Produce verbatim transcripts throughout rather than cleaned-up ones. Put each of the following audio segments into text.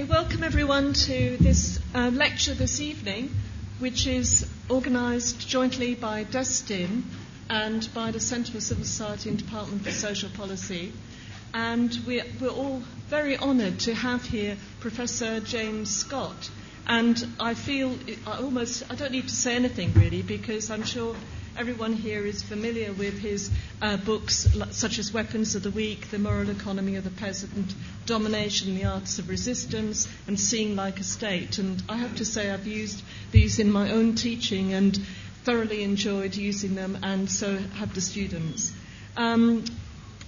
Okay, welcome everyone to this uh, lecture this evening, which is organised jointly by DESTIN and by the Centre for Civil Society and Department for Social Policy. And we're, we're all very honoured to have here Professor James Scott. And I feel, I almost, I don't need to say anything really, because I'm sure everyone here is familiar with his uh, books such as Weapons of the Weak, The Moral Economy of the Peasant, Domination, the Arts of Resistance, and Seeing Like a State. And I have to say I've used these in my own teaching and thoroughly enjoyed using them, and so have the students. Um,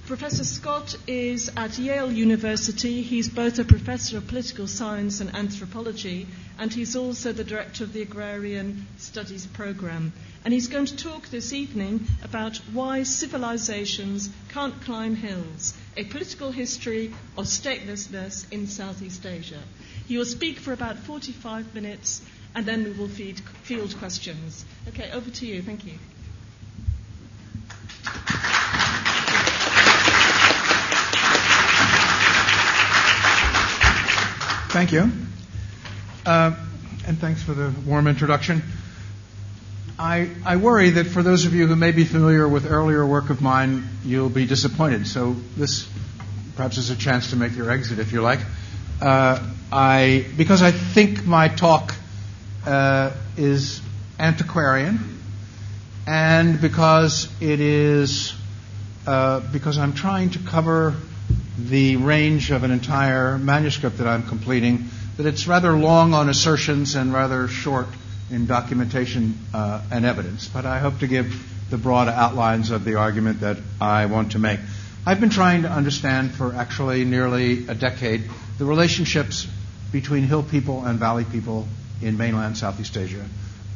Professor Scott is at Yale University. He's both a professor of political science and anthropology, and he's also the director of the Agrarian Studies Program. And he's going to talk this evening about why civilizations can't climb hills, a political history of statelessness in Southeast Asia. He will speak for about forty-five minutes, and then we will feed, field questions. Okay, over to you. Thank you. Thank you. Uh, and thanks for the warm introduction. I, I worry that for those of you who may be familiar with earlier work of mine, you'll be disappointed. So this perhaps is a chance to make your exit, if you like. Uh, I, because I think my talk uh, is antiquarian, and because it is uh, because I'm trying to cover the range of an entire manuscript that I'm completing, that it's rather long on assertions and rather short in documentation uh, and evidence. But I hope to give the broad outlines of the argument that I want to make. I've been trying to understand for actually nearly a decade the relationships between hill people and valley people in mainland Southeast Asia.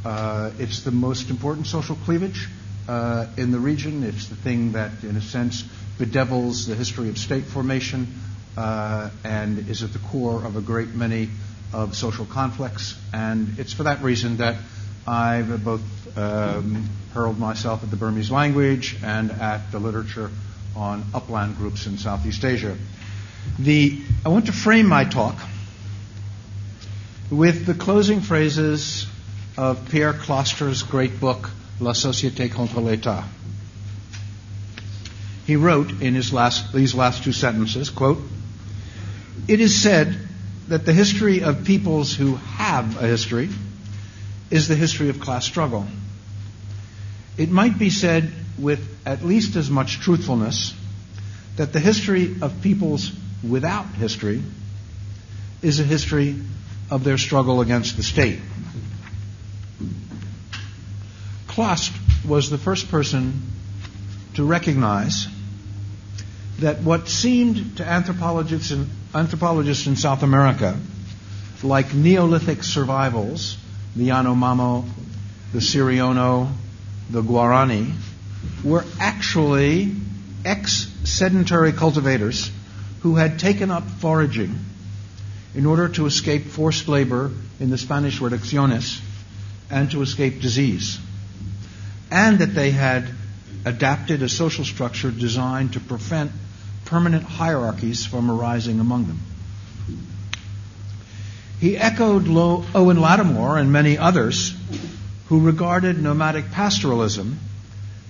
Uh, it's the most important social cleavage uh, in the region. It's the thing that, in a sense, bedevils the history of state formation uh, and is at the core of a great many of social conflicts. And it's for that reason that I've both um, hurled myself at the Burmese language and at the literature on upland groups in Southeast Asia. The, I want to frame my talk with the closing phrases of Pierre Clastres' great book, La Societe Contre l'État. He wrote in his last, these last two sentences, quote, "It is said that the history of peoples who have a history is the history of class struggle. It might be said with at least as much truthfulness that the history of peoples without history is a history of their struggle against the state." Clastres was the first person to recognize that what seemed to anthropologists in, anthropologists in South America like Neolithic survivals, the Yanomamo, the Siriono, the Guarani, were actually ex-sedentary cultivators who had taken up foraging in order to escape forced labor in the Spanish reducciones and to escape disease, and that they had adapted a social structure designed to prevent permanent hierarchies from arising among them. He echoed Lo- Owen Lattimore and many others who regarded nomadic pastoralism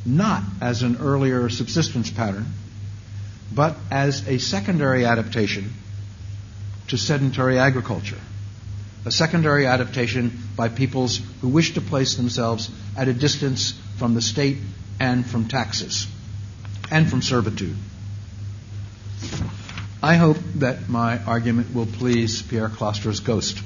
not as an earlier subsistence pattern, but as a secondary adaptation to sedentary agriculture, a secondary adaptation by peoples who wish to place themselves at a distance from the state and from taxes, and from servitude. I hope that my argument will please Pierre Clastres' ghost.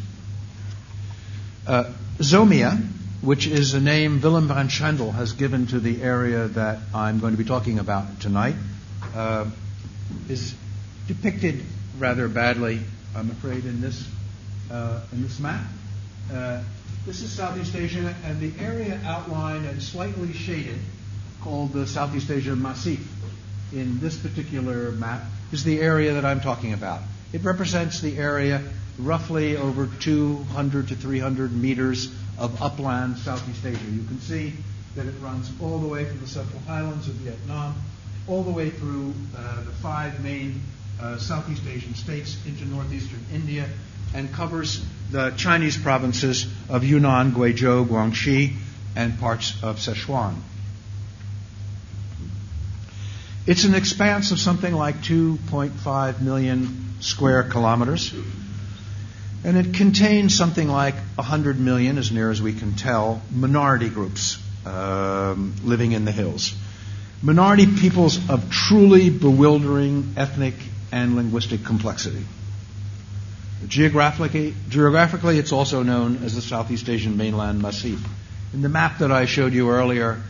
Uh, Zomia, which is a name Willem van Schendel has given to the area that I'm going to be talking about tonight, uh, is depicted rather badly, I'm afraid, in this, uh, in this map. Uh, this is Southeast Asia, and the area outlined and slightly shaded called the Southeast Asia Massif in this particular map is the area that I'm talking about. It represents the area roughly over two hundred to three hundred meters of upland Southeast Asia. You can see that it runs all the way from the central highlands of Vietnam, all the way through uh, the five main uh, Southeast Asian states into northeastern India, and covers the Chinese provinces of Yunnan, Guizhou, Guangxi, and parts of Sichuan. It's an expanse of something like two point five million square kilometers, and it contains something like one hundred million, as near as we can tell, minority groups um, living in the hills. Minority peoples of truly bewildering ethnic and linguistic complexity. Geographically, geographically, it's also known as the Southeast Asian mainland massif. In the map that I showed you earlier,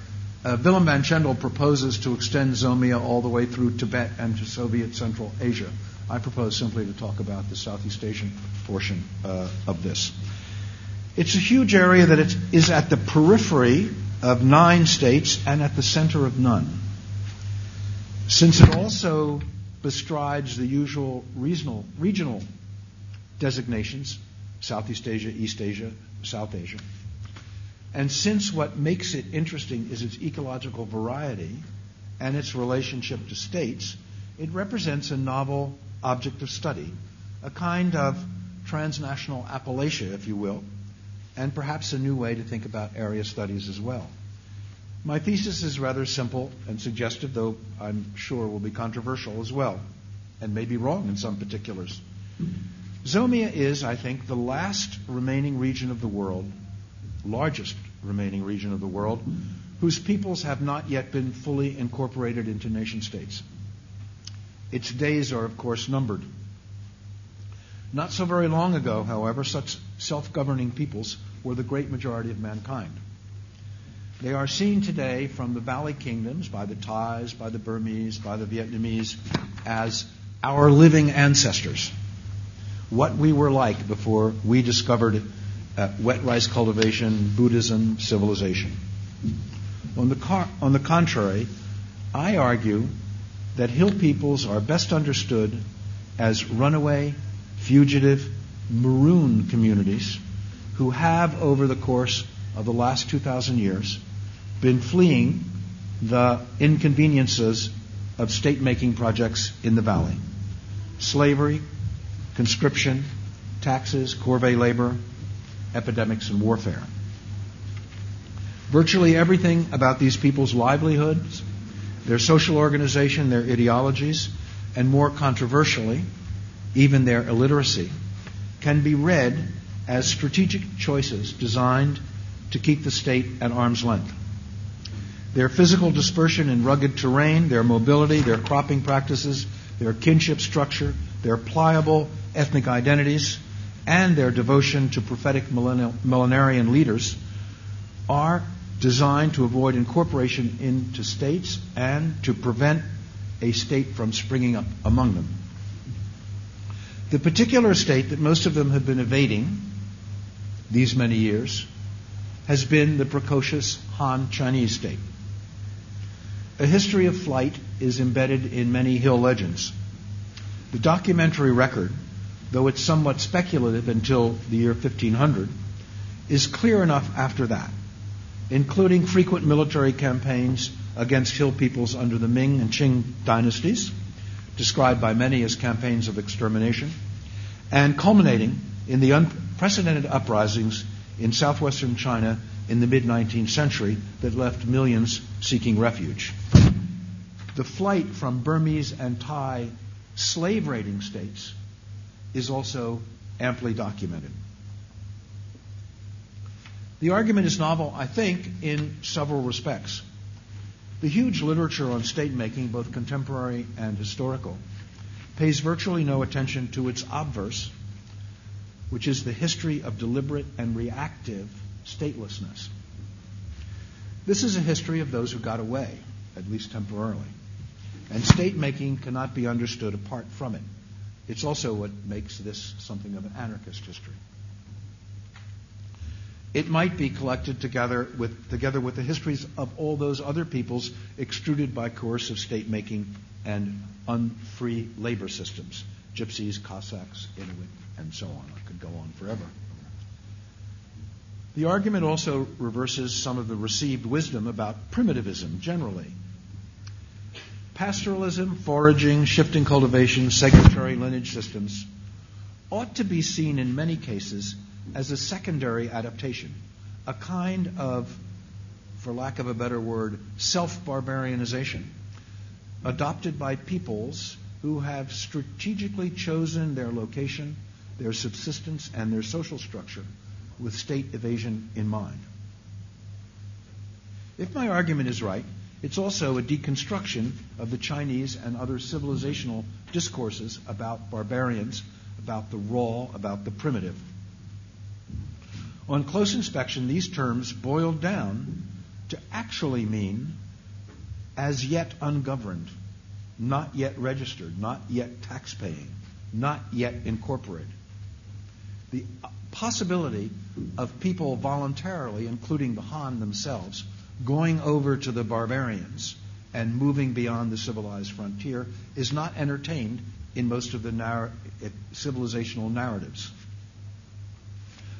uh, Willem van Schendel proposes to extend Zomia all the way through Tibet and to Soviet Central Asia. I propose simply to talk about the Southeast Asian portion uh, of this. It's a huge area that it is at the periphery of nine states and at the center of none, since it also bestrides the usual regional, regional designations, Southeast Asia, East Asia, South Asia. And since what makes it interesting is its ecological variety and its relationship to states, it represents a novel object of study, a kind of transnational Appalachia, if you will, and perhaps a new way to think about area studies as well. My thesis is rather simple and suggestive, though I'm sure will be controversial as well, and may be wrong in some particulars. Zomia is, I think, the last remaining region of the world, largest remaining region of the world, whose peoples have not yet been fully incorporated into nation states. Its days are, of course, numbered. Not so very long ago, however, such self-governing peoples were the great majority of mankind. They are seen today from the Valley Kingdoms, by the Thais, by the Burmese, by the Vietnamese, as our living ancestors. What we were like before we discovered uh, wet rice cultivation, Buddhism, civilization. On the, car- on the contrary, I argue that hill peoples are best understood as runaway, fugitive, maroon communities who have, over the course of the last two thousand years, been fleeing the inconveniences of state-making projects in the valley. Slavery, conscription, taxes, corvée labor, epidemics, and warfare. Virtually everything about these people's livelihoods, their social organization, their ideologies, and more controversially, even their illiteracy, can be read as strategic choices designed to keep the state at arm's length. Their physical dispersion in rugged terrain, their mobility, their cropping practices, their kinship structure, their pliable ethnic identities, and their devotion to prophetic millenarian leaders are designed to avoid incorporation into states and to prevent a state from springing up among them. The particular state that most of them have been evading these many years has been the precocious Han Chinese state. A history of flight is embedded in many hill legends. The documentary record, though it's somewhat speculative until the year fifteen hundred, is clear enough after that, including frequent military campaigns against hill peoples under the Ming and Qing dynasties, described by many as campaigns of extermination, and culminating in the unprecedented uprisings in southwestern China in the mid-nineteenth century that left millions seeking refuge. The flight from Burmese and Thai slave raiding states is also amply documented. The argument is novel, I think, in several respects. The huge literature on state-making, both contemporary and historical, pays virtually no attention to its obverse, which is the history of deliberate and reactive statelessness. This is a history of those who got away, at least temporarily. And state-making cannot be understood apart from it. It's also what makes this something of an anarchist history. It might be collected together with, together with the histories of all those other peoples extruded by coercive state-making and unfree labor systems, gypsies, Cossacks, Inuit, and so on. I could go on forever. The argument also reverses some of the received wisdom about primitivism generally. Pastoralism, foraging, shifting cultivation, segmentary lineage systems ought to be seen in many cases as a secondary adaptation, a kind of, for lack of a better word, self-barbarianization, adopted by peoples who have strategically chosen their location, their subsistence, and their social structure with state evasion in mind. If my argument is right, it's also a deconstruction of the Chinese and other civilizational discourses about barbarians, about the raw, about the primitive. On close inspection, these terms boiled down to actually mean as yet ungoverned, not yet registered, not yet taxpaying, not yet incorporated. The possibility of people voluntarily, including the Han themselves, going over to the barbarians and moving beyond the civilized frontier is not entertained in most of the narr- civilizational narratives.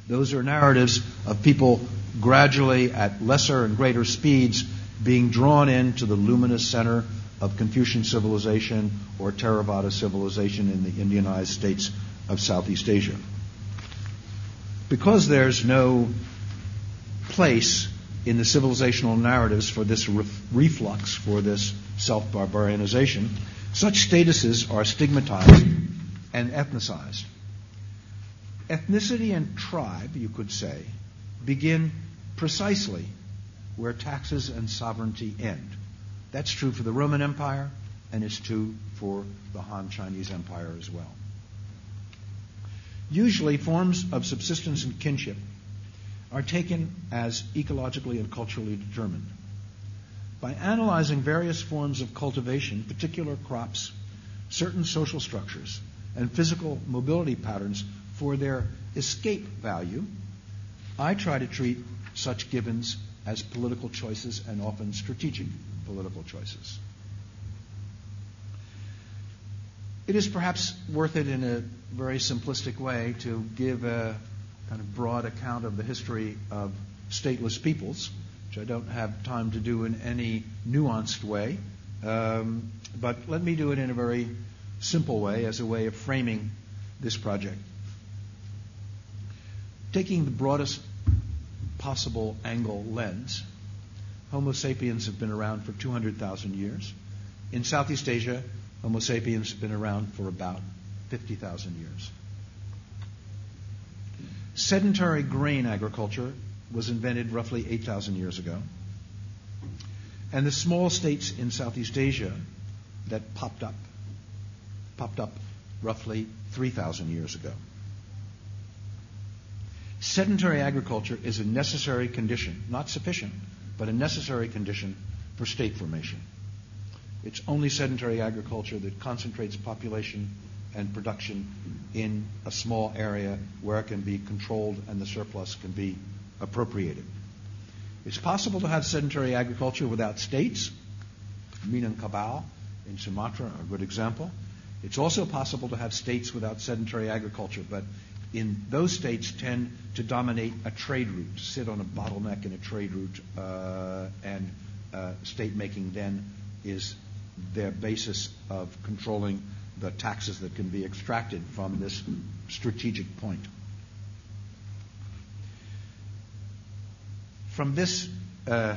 Those are narratives of people gradually, at lesser and greater speeds, being drawn into the luminous center of Confucian civilization or Theravada civilization in the Indianized states of Southeast Asia. Because there's no place in the civilizational narratives for this re- reflux, for this self-barbarianization, such statuses are stigmatized and ethnicized. Ethnicity and tribe, you could say, begin precisely where taxes and sovereignty end. That's true for the Roman Empire, and it's true for the Han Chinese Empire as well. Usually, forms of subsistence and kinship are taken as ecologically and culturally determined. By analyzing various forms of cultivation, particular crops, certain social structures, and physical mobility patterns for their escape value, I try to treat such givens as political choices, and often strategic political choices. It is perhaps worth it in a very simplistic way to give a kind of broad account of the history of stateless peoples, which I don't have time to do in any nuanced way, um, but let me do it in a very simple way as a way of framing this project. Taking the broadest possible angle lens, Homo sapiens have been around for two hundred thousand years. In Southeast Asia, Homo sapiens have been around for about fifty thousand years. Sedentary grain agriculture was invented roughly eight thousand years ago. And the small states in Southeast Asia that popped up, popped up roughly three thousand years ago. Sedentary agriculture is a necessary condition, not sufficient, but a necessary condition for state formation. It's only sedentary agriculture that concentrates population and production in a small area where it can be controlled and the surplus can be appropriated. It's possible to have sedentary agriculture without states. Minangkabau in Sumatra are a good example. It's also possible to have states without sedentary agriculture, but in those states tend to dominate a trade route, sit on a bottleneck in a trade route, uh, and uh, state making then is their basis of controlling the taxes that can be extracted from this strategic point. From this uh,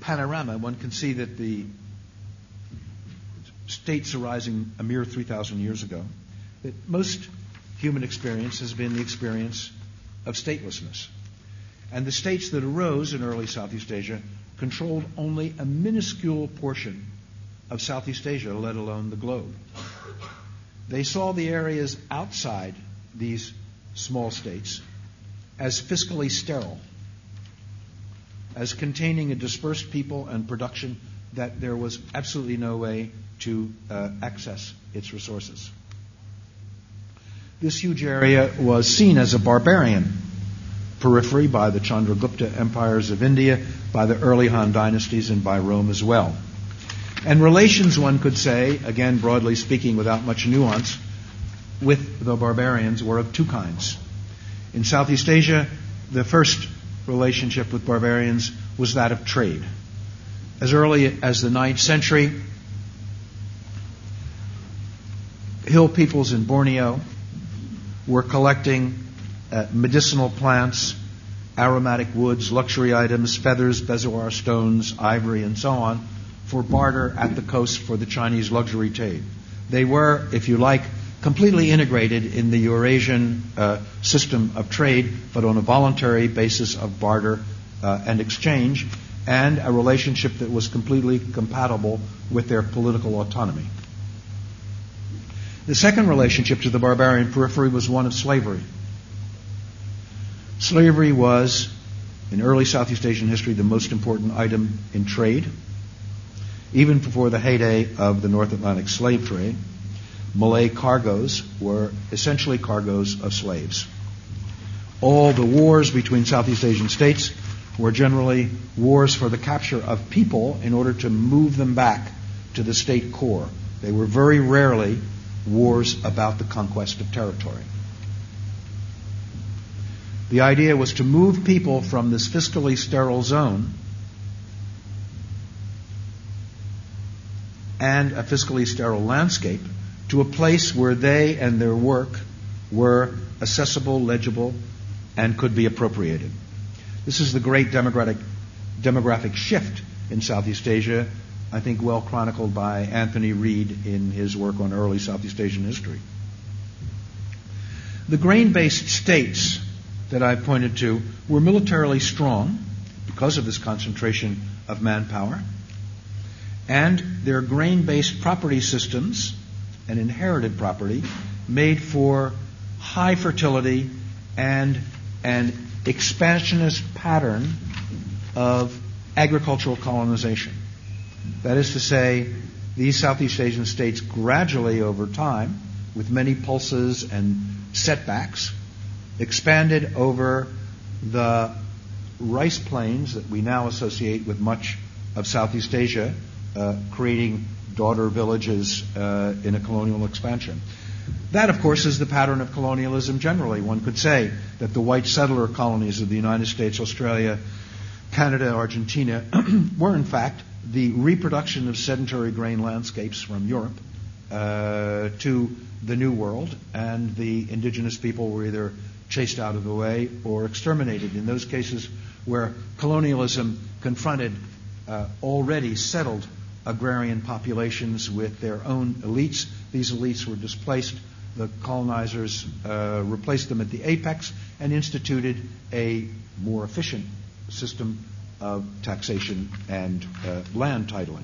panorama, one can see that the states arising a mere three thousand years ago, that most human experience has been the experience of statelessness. And the states that arose in early Southeast Asia controlled only a minuscule portion of Southeast Asia, let alone the globe. They saw the areas outside these small states as fiscally sterile, as containing a dispersed people and production that there was absolutely no way to uh, access its resources. This huge area was seen as a barbarian periphery by the Chandragupta empires of India, by the early Han dynasties, and by Rome as well. And relations, one could say, again broadly speaking without much nuance, with the barbarians were of two kinds. In Southeast Asia, the first relationship with barbarians was that of trade. As early as the ninth century, hill peoples in Borneo were collecting uh, medicinal plants, aromatic woods, luxury items, feathers, bezoar stones, ivory, and so on, for barter at the coast for the Chinese luxury trade. They were, if you like, completely integrated in the Eurasian uh, system of trade, but on a voluntary basis of barter uh, and exchange, and a relationship that was completely compatible with their political autonomy. The second relationship to the barbarian periphery was one of slavery. Slavery was, in early Southeast Asian history, the most important item in trade. Even before the heyday of the North Atlantic slave trade, Malay cargoes were essentially cargoes of slaves. All the wars between Southeast Asian states were generally wars for the capture of people in order to move them back to the state core. They were very rarely wars about the conquest of territory. The idea was to move people from this fiscally sterile zone and a fiscally sterile landscape to a place where they and their work were accessible, legible, and could be appropriated. This is the great demographic, demographic shift in Southeast Asia, I think well chronicled by Anthony Reed in his work on early Southeast Asian history. The grain-based states that I pointed to were militarily strong because of this concentration of manpower, and their grain-based property systems and inherited property made for high fertility and an expansionist pattern of agricultural colonization. That is to say, these Southeast Asian states gradually over time, with many pulses and setbacks, expanded over the rice plains that we now associate with much of Southeast Asia, uh, creating daughter villages uh, in a colonial expansion. That, of course, is the pattern of colonialism generally. One could say that the white settler colonies of the United States, Australia, Canada, Argentina were, in fact, the reproduction of sedentary grain landscapes from Europe uh, to the New World, and the indigenous people were either chased out of the way or exterminated. In those cases where colonialism confronted uh, already settled agrarian populations with their own elites, these elites were displaced. The colonizers uh, replaced them at the apex and instituted a more efficient system of taxation and uh, land titling.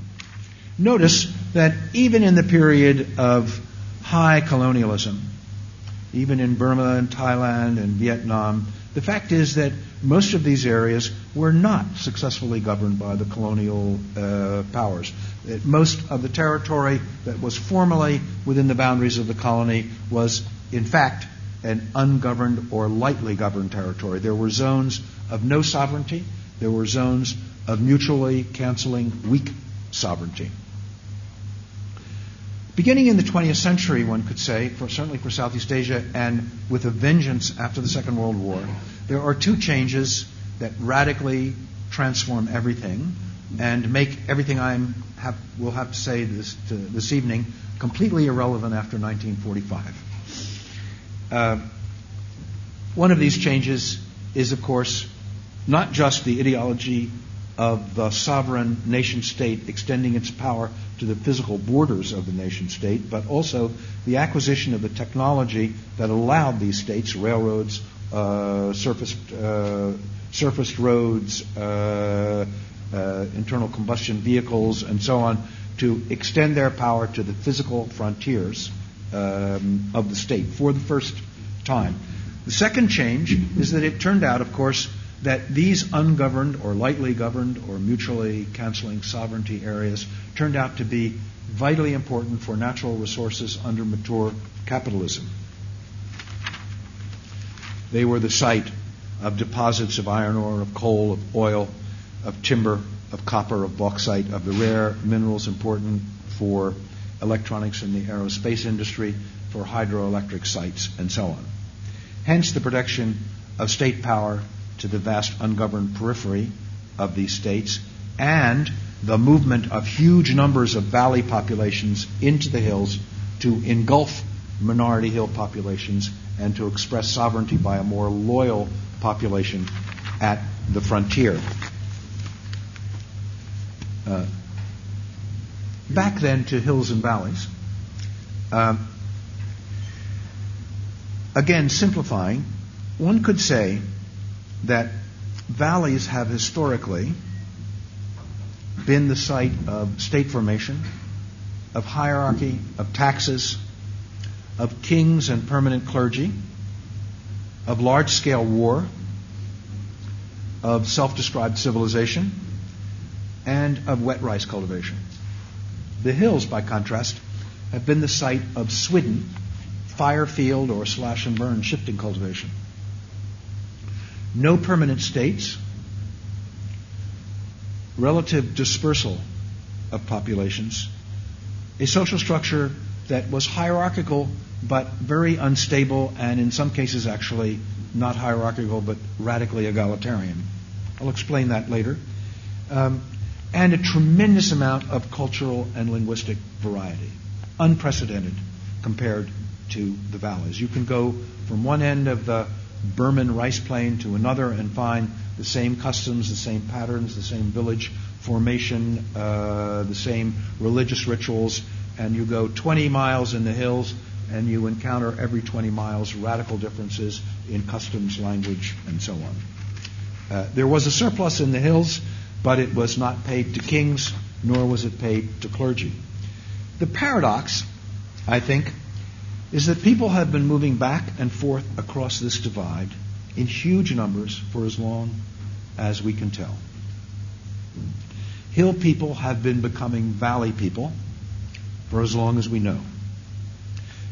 Notice that even in the period of high colonialism, even in Burma and Thailand and Vietnam, the fact is that most of these areas were not successfully governed by the colonial uh, powers. It, most of the territory that was formerly within the boundaries of the colony was, in fact, an ungoverned or lightly governed territory. There were zones of no sovereignty. There were zones of mutually canceling weak sovereignty. Beginning in the twentieth century, one could say, for, certainly for Southeast Asia, and with a vengeance after the Second World War, there are two changes that radically transform everything and make everything I will have to say this, to, this evening completely irrelevant after nineteen forty-five. Uh, one of these changes is, of course, not just the ideology of the sovereign nation-state extending its power to the physical borders of the nation-state, but also the acquisition of the technology that allowed these states, railroads, uh, surfaced, uh, surfaced roads, uh, uh, internal combustion vehicles, and so on, to extend their power to the physical frontiers um, of the state for the first time. The second change is that it turned out, of course, that these ungoverned or lightly governed or mutually canceling sovereignty areas turned out to be vitally important for natural resources under mature capitalism. They were the site of deposits of iron ore, of coal, of oil, of timber, of copper, of bauxite, of the rare minerals important for electronics in the aerospace industry, for hydroelectric sites, and so on. Hence the production of state power to the vast ungoverned periphery of these states, and the movement of huge numbers of valley populations into the hills to engulf minority hill populations and to express sovereignty by a more loyal population at the frontier. Uh, back then to hills and valleys. Um, again, simplifying, one could say that valleys have historically been the site of state formation, of hierarchy, of taxes, of kings and permanent clergy, of large-scale war, of self-described civilization, and of wet rice cultivation. The hills, by contrast, have been the site of swidden, fire field or slash and burn shifting cultivation. No permanent states, relative dispersal of populations, a social structure that was hierarchical but very unstable and in some cases actually not hierarchical but radically egalitarian. I'll explain that later. Um, and a tremendous amount of cultural and linguistic variety, unprecedented compared to the valleys. You can go from one end of the Burman rice plain to another and find the same customs, the same patterns, the same village formation, uh, the same religious rituals, and you go twenty miles in the hills and you encounter every twenty miles radical differences in customs, language, and so on. Uh, there was a surplus in the hills, but it was not paid to kings, nor was it paid to clergy. The paradox, I think, is that people have been moving back and forth across this divide in huge numbers for as long as we can tell. Hill people have been becoming valley people for as long as we know.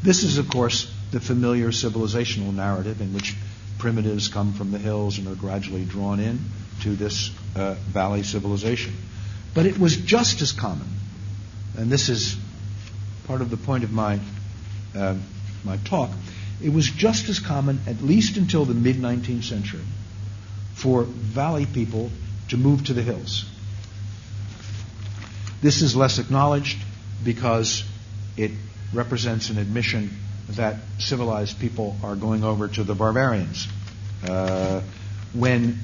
This is, of course, the familiar civilizational narrative in which primitives come from the hills and are gradually drawn in to this uh, valley civilization. But it was just as common, and this is part of the point of my Uh, my talk, it was just as common, at least until the mid nineteenth century, for valley people to move to the hills. This is less acknowledged because it represents an admission that civilized people are going over to the barbarians. Uh, when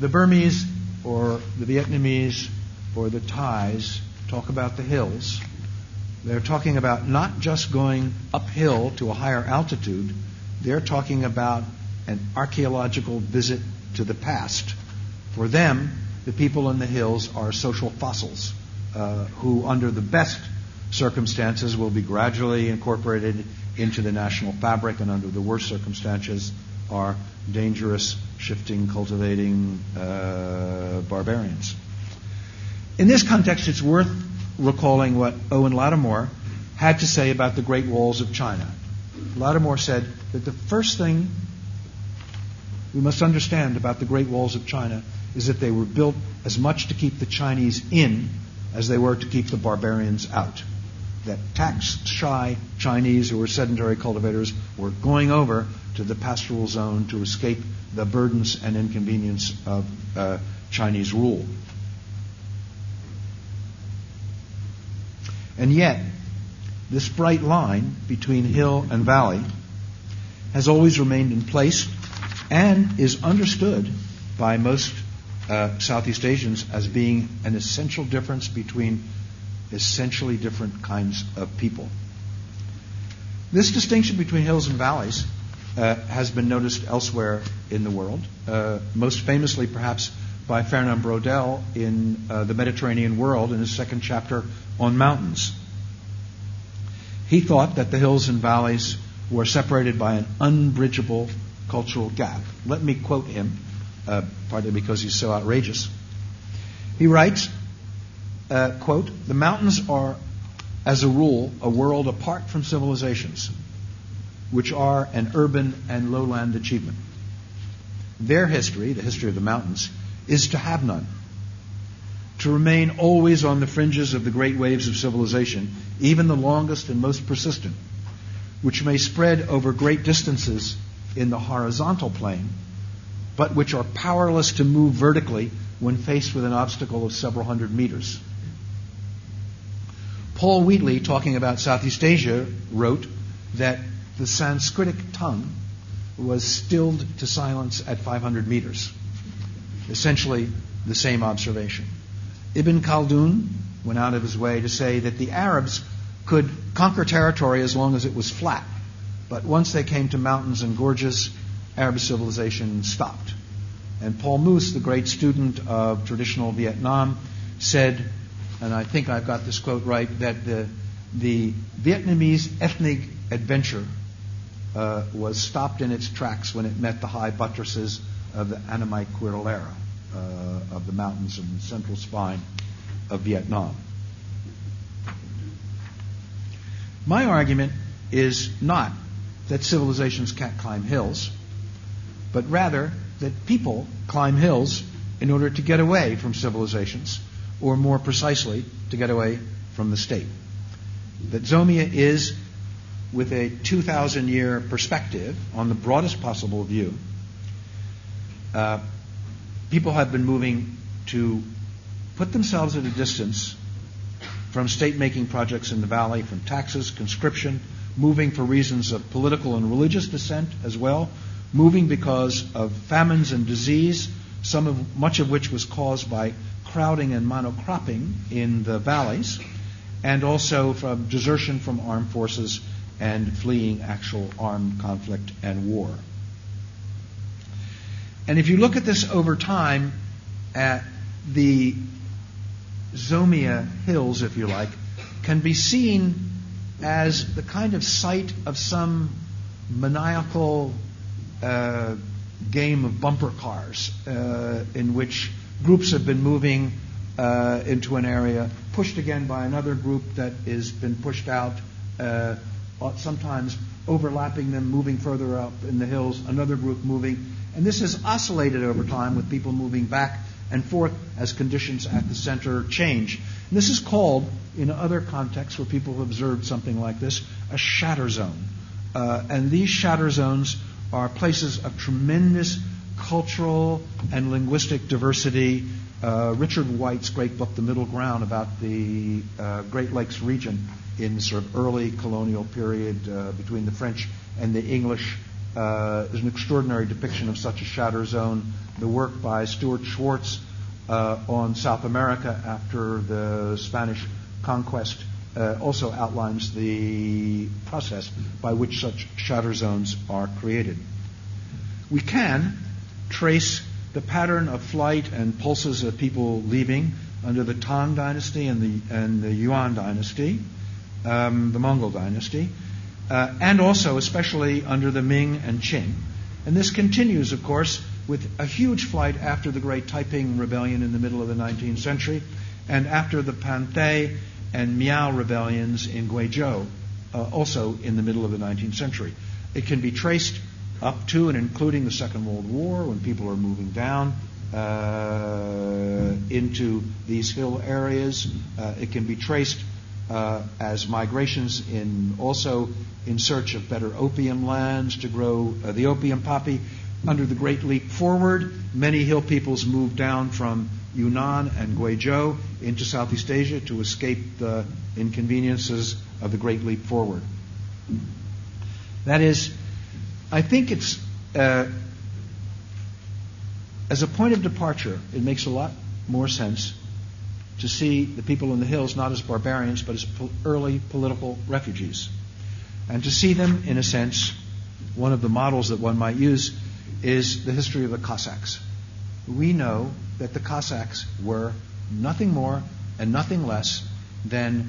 the Burmese or the Vietnamese or the Thais talk about the hills, they're talking about not just going uphill to a higher altitude. They're talking about an archaeological visit to the past. For them, the people in the hills are social fossils uh, who, under the best circumstances, will be gradually incorporated into the national fabric, and under the worst circumstances are dangerous, shifting, cultivating uh, barbarians. In this context, it's worth recalling what Owen Lattimore had to say about the Great Walls of China. Lattimore said that the first thing we must understand about the Great Walls of China is that they were built as much to keep the Chinese in as they were to keep the barbarians out. That tax-shy Chinese who were sedentary cultivators were going over to the pastoral zone to escape the burdens and inconvenience of uh, Chinese rule. And yet, this bright line between hill and valley has always remained in place and is understood by most uh, Southeast Asians as being an essential difference between essentially different kinds of people. This distinction between hills and valleys uh, has been noticed elsewhere in the world, uh, most famously perhaps by Fernand Braudel in uh, The Mediterranean World in his second chapter on mountains. He thought that the hills and valleys were separated by an unbridgeable cultural gap. Let me quote him, uh, partly because he's so outrageous. He writes, uh, quote, "The mountains are, as a rule, a world apart from civilizations, which are an urban and lowland achievement. Their history, the history of the mountains, is to have none, to remain always on the fringes of the great waves of civilization, even the longest and most persistent, which may spread over great distances in the horizontal plane, but which are powerless to move vertically when faced with an obstacle of several hundred meters." Paul Wheatley, talking about Southeast Asia, wrote that the Sanskritic tongue was stilled to silence at five hundred meters. Essentially the same observation. Ibn Khaldun went out of his way to say that the Arabs could conquer territory as long as it was flat. But once they came to mountains and gorges, Arab civilization stopped. And Paul Moos, the great student of traditional Vietnam, said, and I think I've got this quote right, that the, the Vietnamese ethnic adventure uh, was stopped in its tracks when it met the high buttresses of the Annamai Cordillera, uh, of the mountains in the central spine of Vietnam. My argument is not that civilizations can't climb hills, but rather that people climb hills in order to get away from civilizations, or more precisely, to get away from the state. That Zomia is, with a two thousand year perspective on the broadest possible view, uh, people have been moving to put themselves at a distance from state-making projects in the valley, from taxes, conscription, moving for reasons of political and religious dissent as well, moving because of famines and disease, some of much of which was caused by crowding and monocropping in the valleys, and also from desertion from armed forces and fleeing actual armed conflict and war. And if you look at this over time, at the Zomia Hills, if you like, can be seen as the kind of site of some maniacal uh, game of bumper cars uh, in which groups have been moving uh, into an area, pushed again by another group that has been pushed out, uh, sometimes overlapping them, moving further up in the hills, another group moving. And this has oscillated over time with people moving back and forth as conditions at the center change. And this is called, in other contexts where people have observed something like this, a shatter zone. Uh, and these shatter zones are places of tremendous cultural and linguistic diversity. Uh, Richard White's great book, The Middle Ground, about the uh, Great Lakes region in the sort of early colonial period uh, between the French and the English, Uh, is an extraordinary depiction of such a shatter zone. The work by Stuart Schwartz uh, on South America after the Spanish conquest uh, also outlines the process by which such shatter zones are created. We can trace the pattern of flight and pulses of people leaving under the Tang dynasty and the, and the Yuan dynasty, um, the Mongol dynasty, Uh, and also especially under the Ming and Qing. And this continues, of course, with a huge flight after the Great Taiping Rebellion in the middle of the nineteenth century, and after the Pantei and Miao rebellions in Guizhou, uh, also in the middle of the nineteenth century. It can be traced up to and including the Second World War, when people are moving down uh, into these hill areas. Uh, it can be traced Uh, as migrations in also in search of better opium lands to grow uh, the opium poppy. Under the Great Leap Forward, many hill peoples moved down from Yunnan and Guizhou into Southeast Asia to escape the inconveniences of the Great Leap Forward. That is, I think it's, uh, as a point of departure, it makes a lot more sense to see the people in the hills not as barbarians but as po- early political refugees. And to see them, in a sense, one of the models that one might use is the history of the Cossacks. We know that the Cossacks were nothing more and nothing less than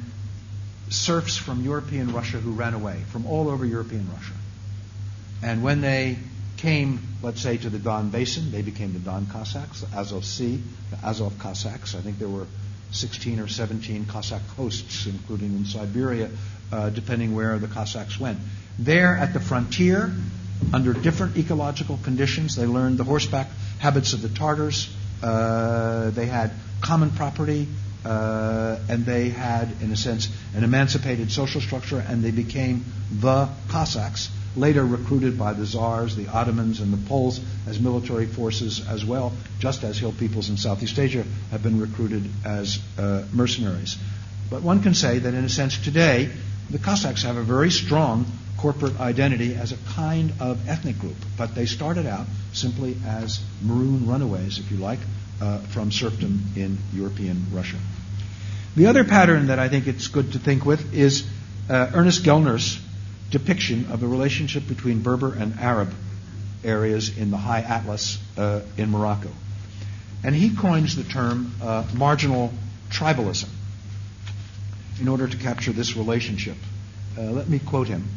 serfs from European Russia who ran away from all over European Russia. And when they came, let's say, to the Don Basin, they became the Don Cossacks, the Azov Sea, the Azov Cossacks. I think there were sixteen or seventeen Cossack hosts, including in Siberia, uh, depending where the Cossacks went. There at the frontier, under different ecological conditions, they learned the horseback habits of the Tartars. Uh, they had common property, uh, and they had, in a sense, an emancipated social structure, and they became the Cossacks, later recruited by the Tsars, the Ottomans, and the Poles as military forces as well, just as hill peoples in Southeast Asia have been recruited as uh, mercenaries. But one can say that, in a sense, today, the Cossacks have a very strong corporate identity as a kind of ethnic group. But they started out simply as maroon runaways, if you like, uh, from serfdom in European Russia. The other pattern that I think it's good to think with is uh, Ernest Gellner's depiction of the relationship between Berber and Arab areas in the High Atlas uh, in Morocco. And he coins the term uh, marginal tribalism in order to capture this relationship. Uh, let me quote him.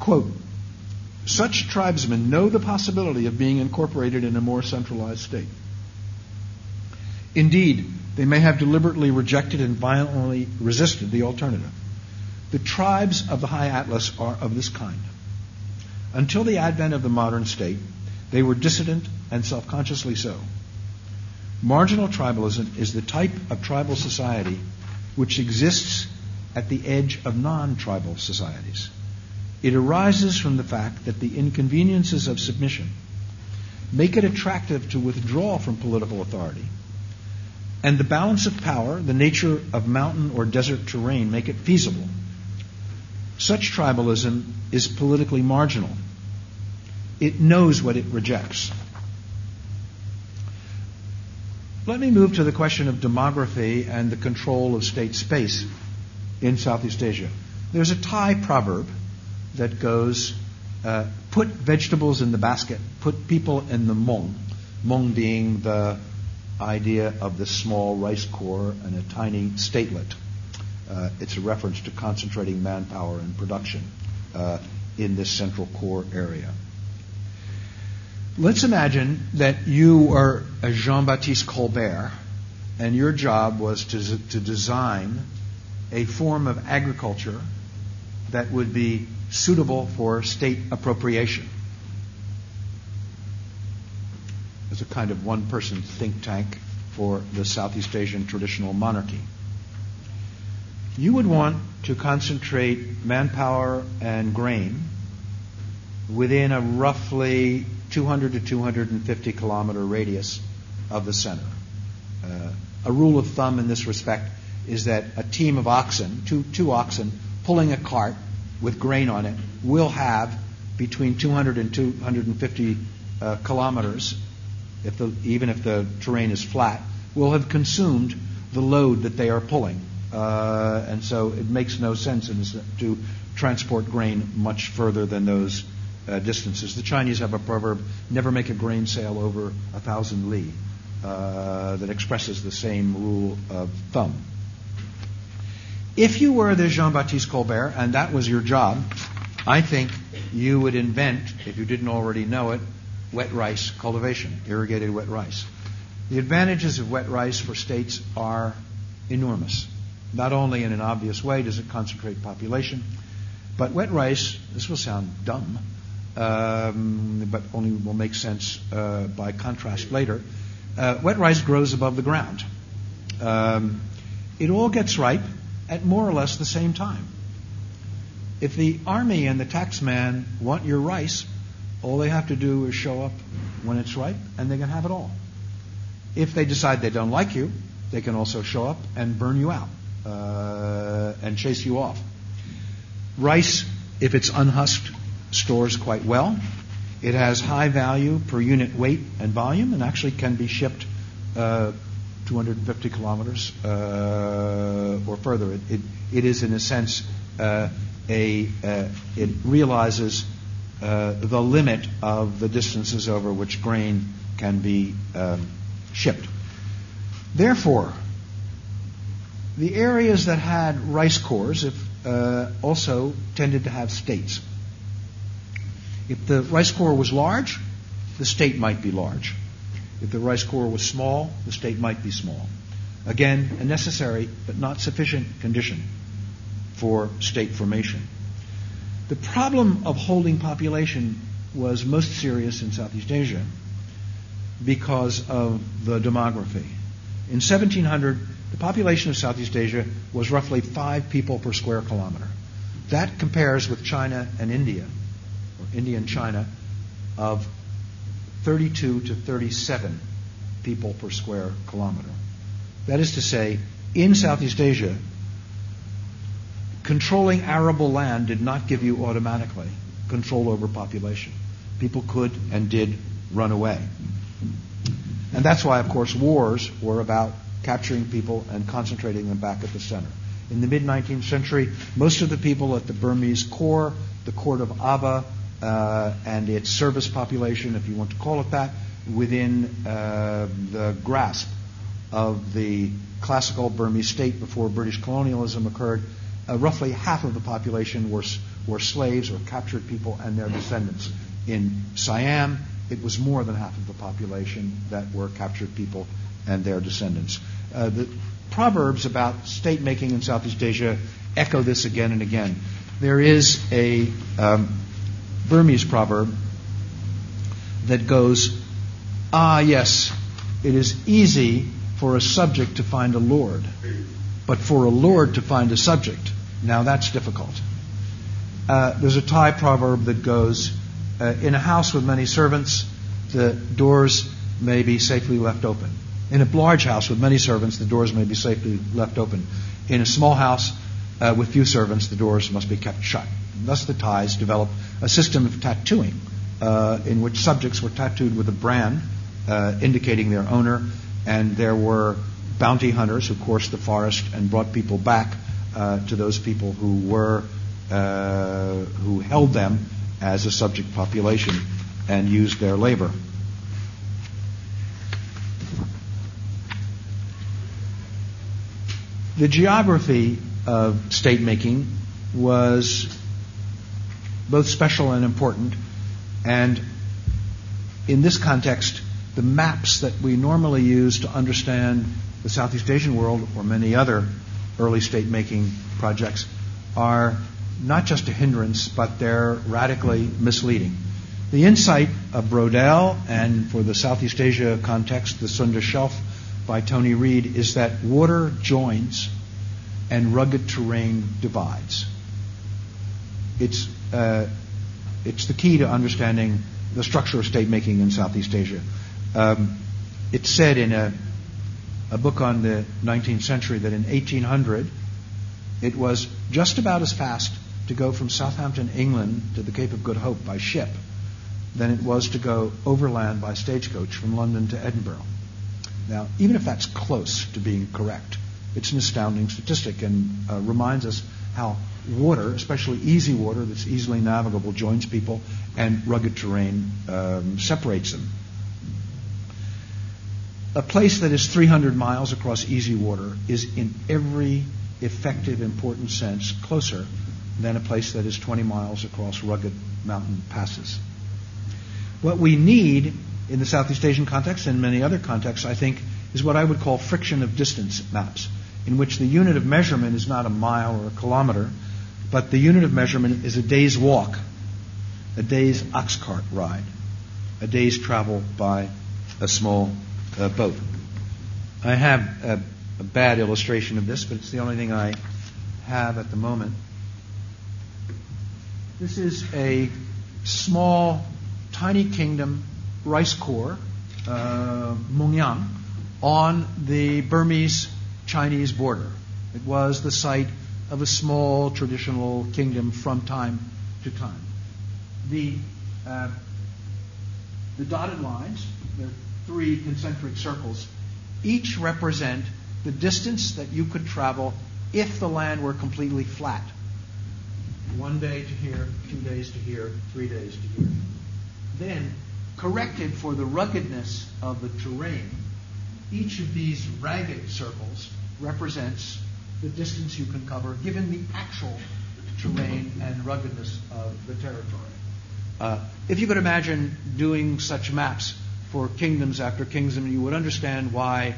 Quote, "Such tribesmen know the possibility of being incorporated in a more centralized state. Indeed, they may have deliberately rejected and violently resisted the alternative. The tribes of the High Atlas are of this kind. Until the advent of the modern state, they were dissident and self-consciously so. Marginal tribalism is the type of tribal society which exists at the edge of non-tribal societies. It arises from the fact that the inconveniences of submission make it attractive to withdraw from political authority, and the balance of power, the nature of mountain or desert terrain, make it feasible. Such tribalism is politically marginal. It knows what it rejects." Let me move to the question of demography and the control of state space in Southeast Asia. There's a Thai proverb that goes, uh, put vegetables in the basket, put people in the mong, mong being the idea of the small rice corps and a tiny statelet. Uh, it's a reference to concentrating manpower and production uh, in this central core area. Let's imagine that you are a Jean-Baptiste Colbert and your job was to, to design a form of agriculture that would be suitable for state appropriation. As a kind of one-person think tank for the Southeast Asian traditional monarchy. You would want to concentrate manpower and grain within a roughly two hundred to two hundred fifty kilometer radius of the center. Uh, a rule of thumb in this respect is that a team of oxen, two, two oxen, pulling a cart with grain on it will have between two hundred and two hundred fifty uh, kilometers, if the, even if the terrain is flat, will have consumed the load that they are pulling. Uh, and so it makes no sense in, to transport grain much further than those uh, distances. The Chinese have a proverb, never make a grain sale over a thousand li, uh, that expresses the same rule of thumb. If you were the Jean-Baptiste Colbert and that was your job, I think you would invent, if you didn't already know it, wet rice cultivation, irrigated wet rice. The advantages of wet rice for states are enormous. Not only in an obvious way does it concentrate population, but wet rice, this will sound dumb, um, but only will make sense uh, by contrast later. Uh, wet rice grows above the ground. Um, it all gets ripe at more or less the same time. If the army and the taxman want your rice, all they have to do is show up when it's ripe, and they can have it all. If they decide they don't like you, they can also show up and burn you out uh, and chase you off. Rice, if it's unhusked, stores quite well. It has high value per unit weight and volume, and actually can be shipped uh, two hundred fifty kilometers uh, or further. It, it, it is, in a sense, uh, a uh, it realizes uh, the limit of the distances over which grain can be um, shipped. Therefore, the areas that had rice corps if, uh, also tended to have states. If the rice corps was large, the state might be large. If the rice corps was small, the state might be small. Again, a necessary but not sufficient condition for state formation. The problem of holding population was most serious in Southeast Asia because of the demography. In seventeen hundred, the population of Southeast Asia was roughly five people per square kilometer. That compares with China and India, or India and China, of thirty-two to thirty-seven people per square kilometer. That is to say, in Southeast Asia, Controlling arable land did not give you automatically control over population. People could and did run away. And that's why, of course, wars were about capturing people and concentrating them back at the center. In the mid-nineteenth century, most of the people at the Burmese Corps, the court of Ava, uh, and its service population, if you want to call it that, within uh, the grasp of the classical Burmese state before British colonialism occurred, uh, roughly half of the population were, were slaves or captured people and their descendants. In Siam, it was more than half of the population that were captured people and their descendants. Uh, the proverbs about state making in Southeast Asia echo this again and again. There is a um, Burmese proverb that goes, "Ah, yes, it is easy for a subject to find a lord, but for a lord to find a subject, now that's difficult." Uh, there's a Thai proverb that goes, Uh, in a house with many servants, the doors may be safely left open. In a large house with many servants, the doors may be safely left open. In a small house uh, with few servants, the doors must be kept shut. And thus the Thais developed a system of tattooing uh, in which subjects were tattooed with a brand uh, indicating their owner, and there were bounty hunters who coursed the forest and brought people back uh, to those people who were uh, who held them as a subject population and used their labor. The geography of state making was both special and important, and in this context, the maps that we normally use to understand the Southeast Asian world or many other early state making projects are not just a hindrance, but they're radically misleading. The insight of Brodel, and for the Southeast Asia context, the Sunda Shelf by Tony Reid, is that water joins and rugged terrain divides. It's uh, it's the key to understanding the structure of state making in Southeast Asia. Um, it's said in a a book on the nineteenth century that in eighteen hundred it was just about as fast to go from Southampton, England, to the Cape of Good Hope by ship than it was to go overland by stagecoach from London to Edinburgh. Now, even if that's close to being correct, it's an astounding statistic and uh, reminds us how water, especially easy water that's easily navigable, joins people and rugged terrain um, separates them. A place that is three hundred miles across easy water is in every effective, important sense closer than a place that is twenty miles across rugged mountain passes. What we need in the Southeast Asian context and many other contexts, I think, is what I would call friction of distance maps, in which the unit of measurement is not a mile or a kilometer, but the unit of measurement is a day's walk, a day's ox cart ride, a day's travel by a small uh, boat. I have a A bad illustration of this, but it's the only thing I have at the moment. This is a small, tiny kingdom rice corps, uh, Mungyang, on the Burmese-Chinese border. It was the site of a small traditional kingdom from time to time. The uh, the dotted lines, the three concentric circles, each represent the distance that you could travel if the land were completely flat. One day to here, two days to here, three days to here. Then, corrected for the ruggedness of the terrain, each of these ragged circles represents the distance you can cover given the actual terrain and ruggedness of the territory. Uh, if you could imagine doing such maps for kingdoms after kingdoms, you would understand why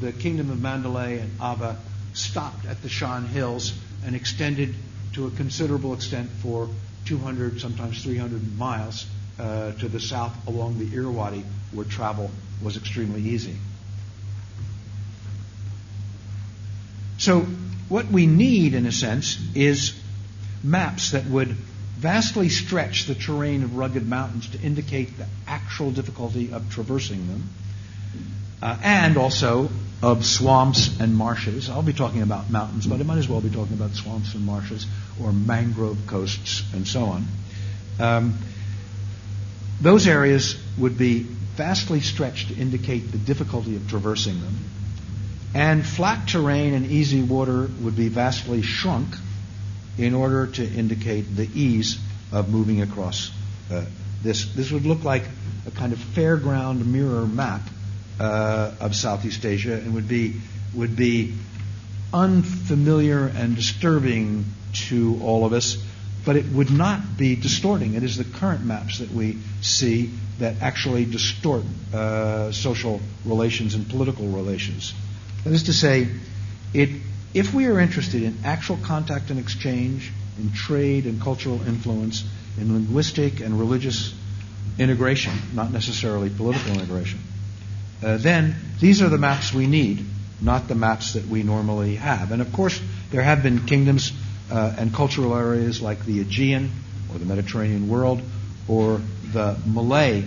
the kingdom of Mandalay and Ava stopped at the Shan Hills and extended to a considerable extent for two hundred, sometimes three hundred miles uh, to the south along the Irrawaddy, where travel was extremely easy. So what we need, in a sense, is maps that would vastly stretch the terrain of rugged mountains to indicate the actual difficulty of traversing them. Uh, and also of swamps and marshes. I'll be talking about mountains, but I might as well be talking about swamps and marshes or mangrove coasts and so on. Um, those areas would be vastly stretched to indicate the difficulty of traversing them. And flat terrain and easy water would be vastly shrunk in order to indicate the ease of moving across uh, this. This would look like a kind of fairground mirror map uh, of Southeast Asia and would be, would be unfamiliar and disturbing to all of us, but it would not be distorting. It is the current maps that we see that actually distort uh, social relations and political relations. That is to say, it, if we are interested in actual contact and exchange, in trade and cultural influence, in linguistic and religious integration, not necessarily political integration, uh, then these are the maps we need, not the maps that we normally have. And of course, there have been kingdoms uh, and cultural areas like the Aegean or the Mediterranean world or the Malay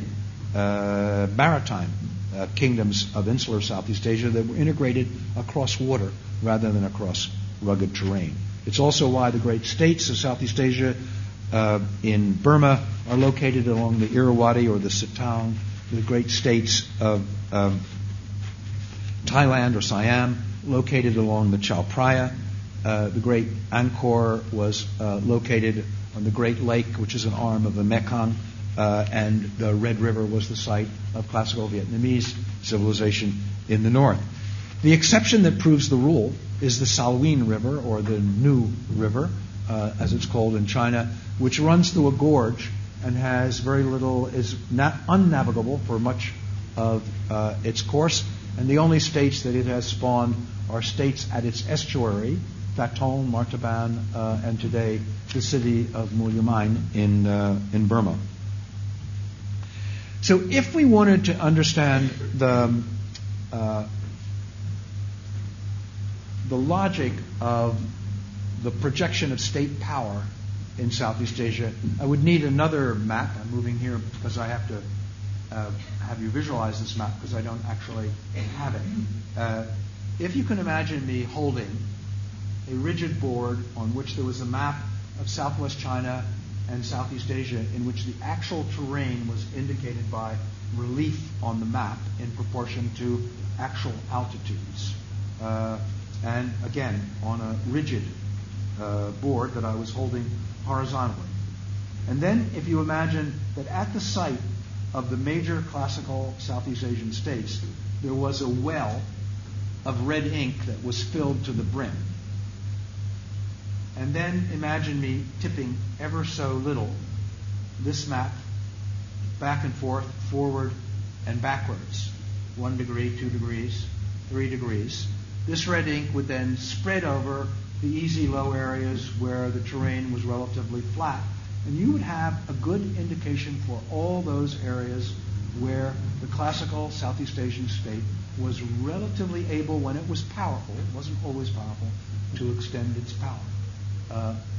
uh, maritime Uh, kingdoms of insular Southeast Asia that were integrated across water rather than across rugged terrain. It's also why the great states of Southeast Asia uh, in Burma are located along the Irrawaddy or the Sitang. The great states of, of Thailand or Siam located along the Chao Phraya. Uh, the great Angkor was uh, located on the Great Lake, which is an arm of the Mekong. Uh, and the Red River was the site of classical Vietnamese civilization in the north. The exception that proves the rule is the Salween River, or the Nu River, uh, as it's called in China, which runs through a gorge and has very little, is not unnavigable for much of uh, its course. And the only states that it has spawned are states at its estuary, Fatong, Martaban, uh, and today the city of Muliaman in uh, in Burma. So if we wanted to understand the uh, the logic of the projection of state power in Southeast Asia, I would need another map. I'm moving here because I have to uh, have you visualize this map because I don't actually have it. Uh, if you can imagine me holding a rigid board on which there was a map of Southwest China and Southeast Asia, in which the actual terrain was indicated by relief on the map in proportion to actual altitudes. Uh, and again, on a rigid uh, board that I was holding horizontally. And then if you imagine that at the site of the major classical Southeast Asian states, there was a well of red ink that was filled to the brim. And then imagine me tipping ever so little this map back and forth, forward and backwards. One degree, two degrees, three degrees. This red ink would then spread over the easy low areas where the terrain was relatively flat. And you would have a good indication for all those areas where the classical Southeast Asian state was relatively able, when it was powerful, it wasn't always powerful, to extend its power. Uh,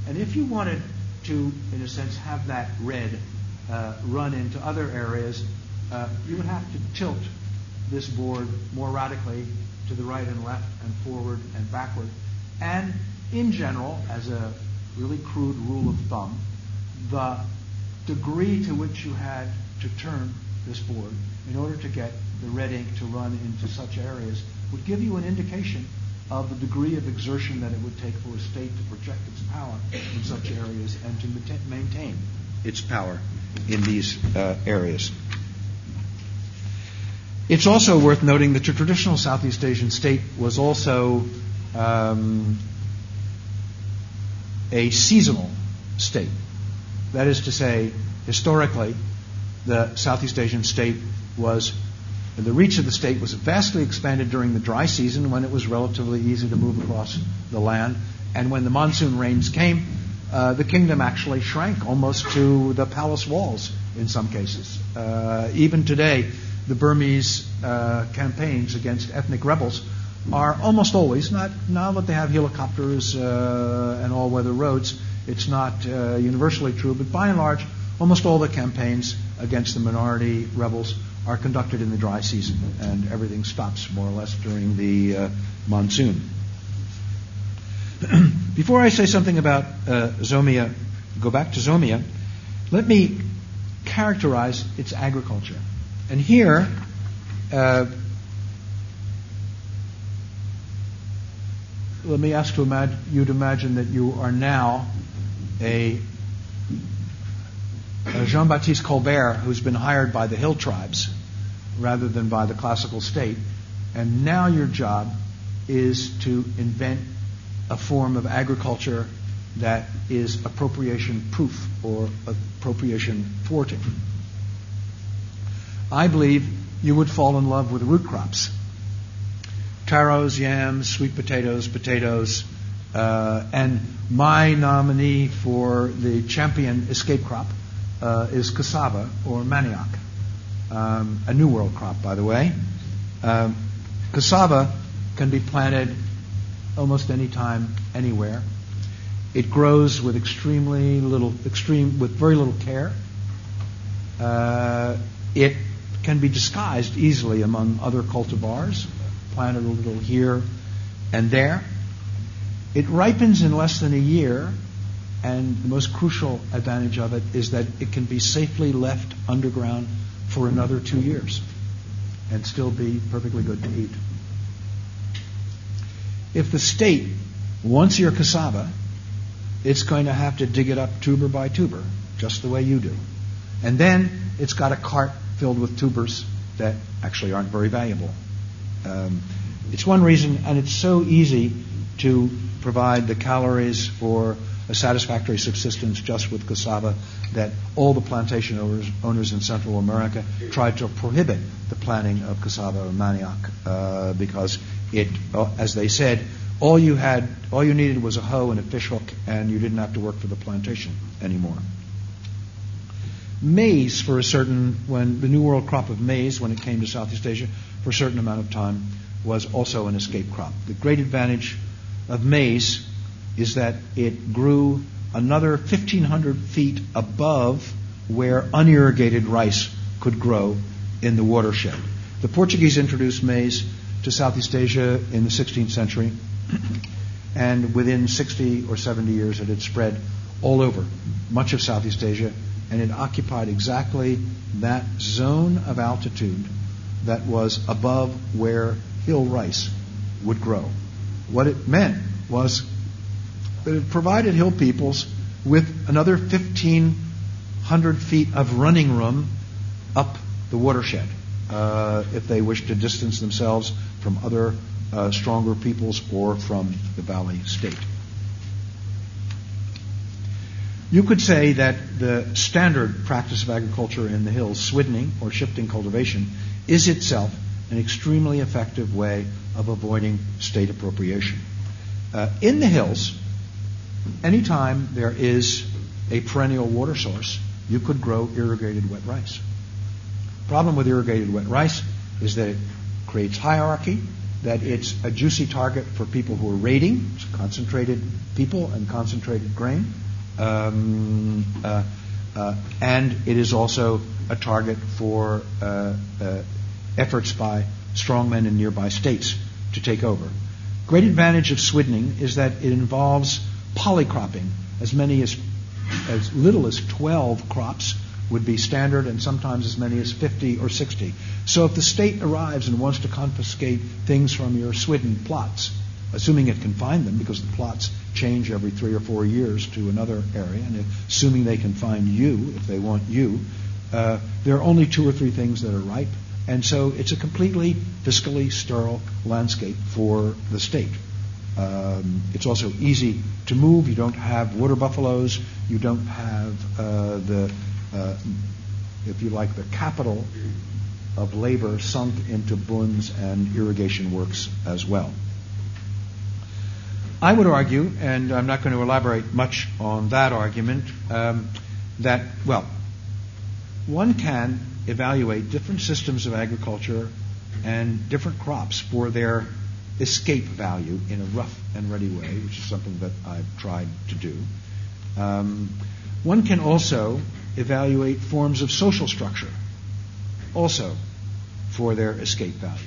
and if you wanted to, in a sense, have that red uh, run into other areas, uh, you would have to tilt this board more radically to the right and left and forward and backward. And in general, as a really crude rule of thumb, the degree to which you had to turn this board in order to get the red ink to run into such areas would give you an indication of the degree of exertion that it would take for a state to project its power in such areas and to maintain its power in these uh, areas. It's also worth noting that the traditional Southeast Asian state was also um, a seasonal state. That is to say, historically, the Southeast Asian state was And the reach of the state was vastly expanded during the dry season when it was relatively easy to move across the land. And when the monsoon rains came, uh, the kingdom actually shrank almost to the palace walls in some cases. Uh, even today, the Burmese uh, campaigns against ethnic rebels are almost always, not now that they have helicopters uh, and all-weather roads, it's not uh, universally true, but by and large, almost all the campaigns against the minority rebels are conducted in the dry season, and everything stops more or less during the uh, monsoon. Before I say something about uh, Zomia, go back to Zomia, let me characterize its agriculture. And here, uh, let me ask to imag- you to imagine that you are now a, a Jean-Baptiste Colbert who's been hired by the hill tribes rather than by the classical state, and now your job is to invent a form of agriculture that is appropriation-proof or appropriation-thwarting. I believe you would fall in love with root crops. Taros, yams, sweet potatoes, potatoes, uh, and my nominee for the champion escape crop uh, is cassava or manioc, um, a New World crop, by the way. Um, cassava can be planted almost any time, anywhere. It grows with extremely little, extreme, with very little care. Uh, it can be disguised easily among other cultivars, planted a little here and there. It ripens in less than a year, and the most crucial advantage of it is that it can be safely left underground for another two years and still be perfectly good to eat. If the state wants your cassava, it's going to have to dig it up tuber by tuber, just the way you do. And then it's got a cart filled with tubers that actually aren't very valuable. Um, it's one reason, and it's so easy to provide the calories for a satisfactory subsistence just with cassava that all the plantation owners, owners in Central America tried to prohibit the planting of cassava or manioc uh, because it, as they said, all you had, all you needed was a hoe and a fishhook, and you didn't have to work for the plantation anymore. Maize, for a certain, when the New World crop of maize, when it came to Southeast Asia, for a certain amount of time, was also an escape crop. The great advantage of maize is that it grew another fifteen hundred feet above where unirrigated rice could grow in the watershed. The Portuguese introduced maize to Southeast Asia in the sixteenth century, and within sixty or seventy years it had spread all over much of Southeast Asia, and it occupied exactly that zone of altitude that was above where hill rice would grow. What it meant was that it provided hill peoples with another fifteen hundred feet of running room up the watershed uh, if they wished to distance themselves from other Uh, stronger peoples or from the Valley State. You could say that the standard practice of agriculture in the hills, swiddening or shifting cultivation, is itself an extremely effective way of avoiding state appropriation. Uh, in the hills, anytime there is a perennial water source, you could grow irrigated wet rice. The problem with irrigated wet rice is that it creates hierarchy, that it's a juicy target for people who are raiding, concentrated people and concentrated grain, um, uh, uh, and it is also a target for uh, uh, efforts by strongmen in nearby states to take over. Great advantage of swiddening is that it involves polycropping. As many as as little as twelve crops would be standard, and sometimes as many as fifty or sixty. So if the state arrives and wants to confiscate things from your swidden plots, assuming it can find them, because the plots change every three or four years to another area, and assuming they can find you, if they want you, uh, there are only two or three things that are ripe, and so it's a completely fiscally sterile landscape for the state. Um, it's also easy to move. You don't have water buffaloes. You don't have uh, the Uh, if you like, the capital of labor sunk into bunds and irrigation works as well. I would argue, and I'm not going to elaborate much on that argument, um, that, well, one can evaluate different systems of agriculture and different crops for their escape value in a rough and ready way, which is something that I've tried to do. Um, one can also evaluate forms of social structure, also for their escape value.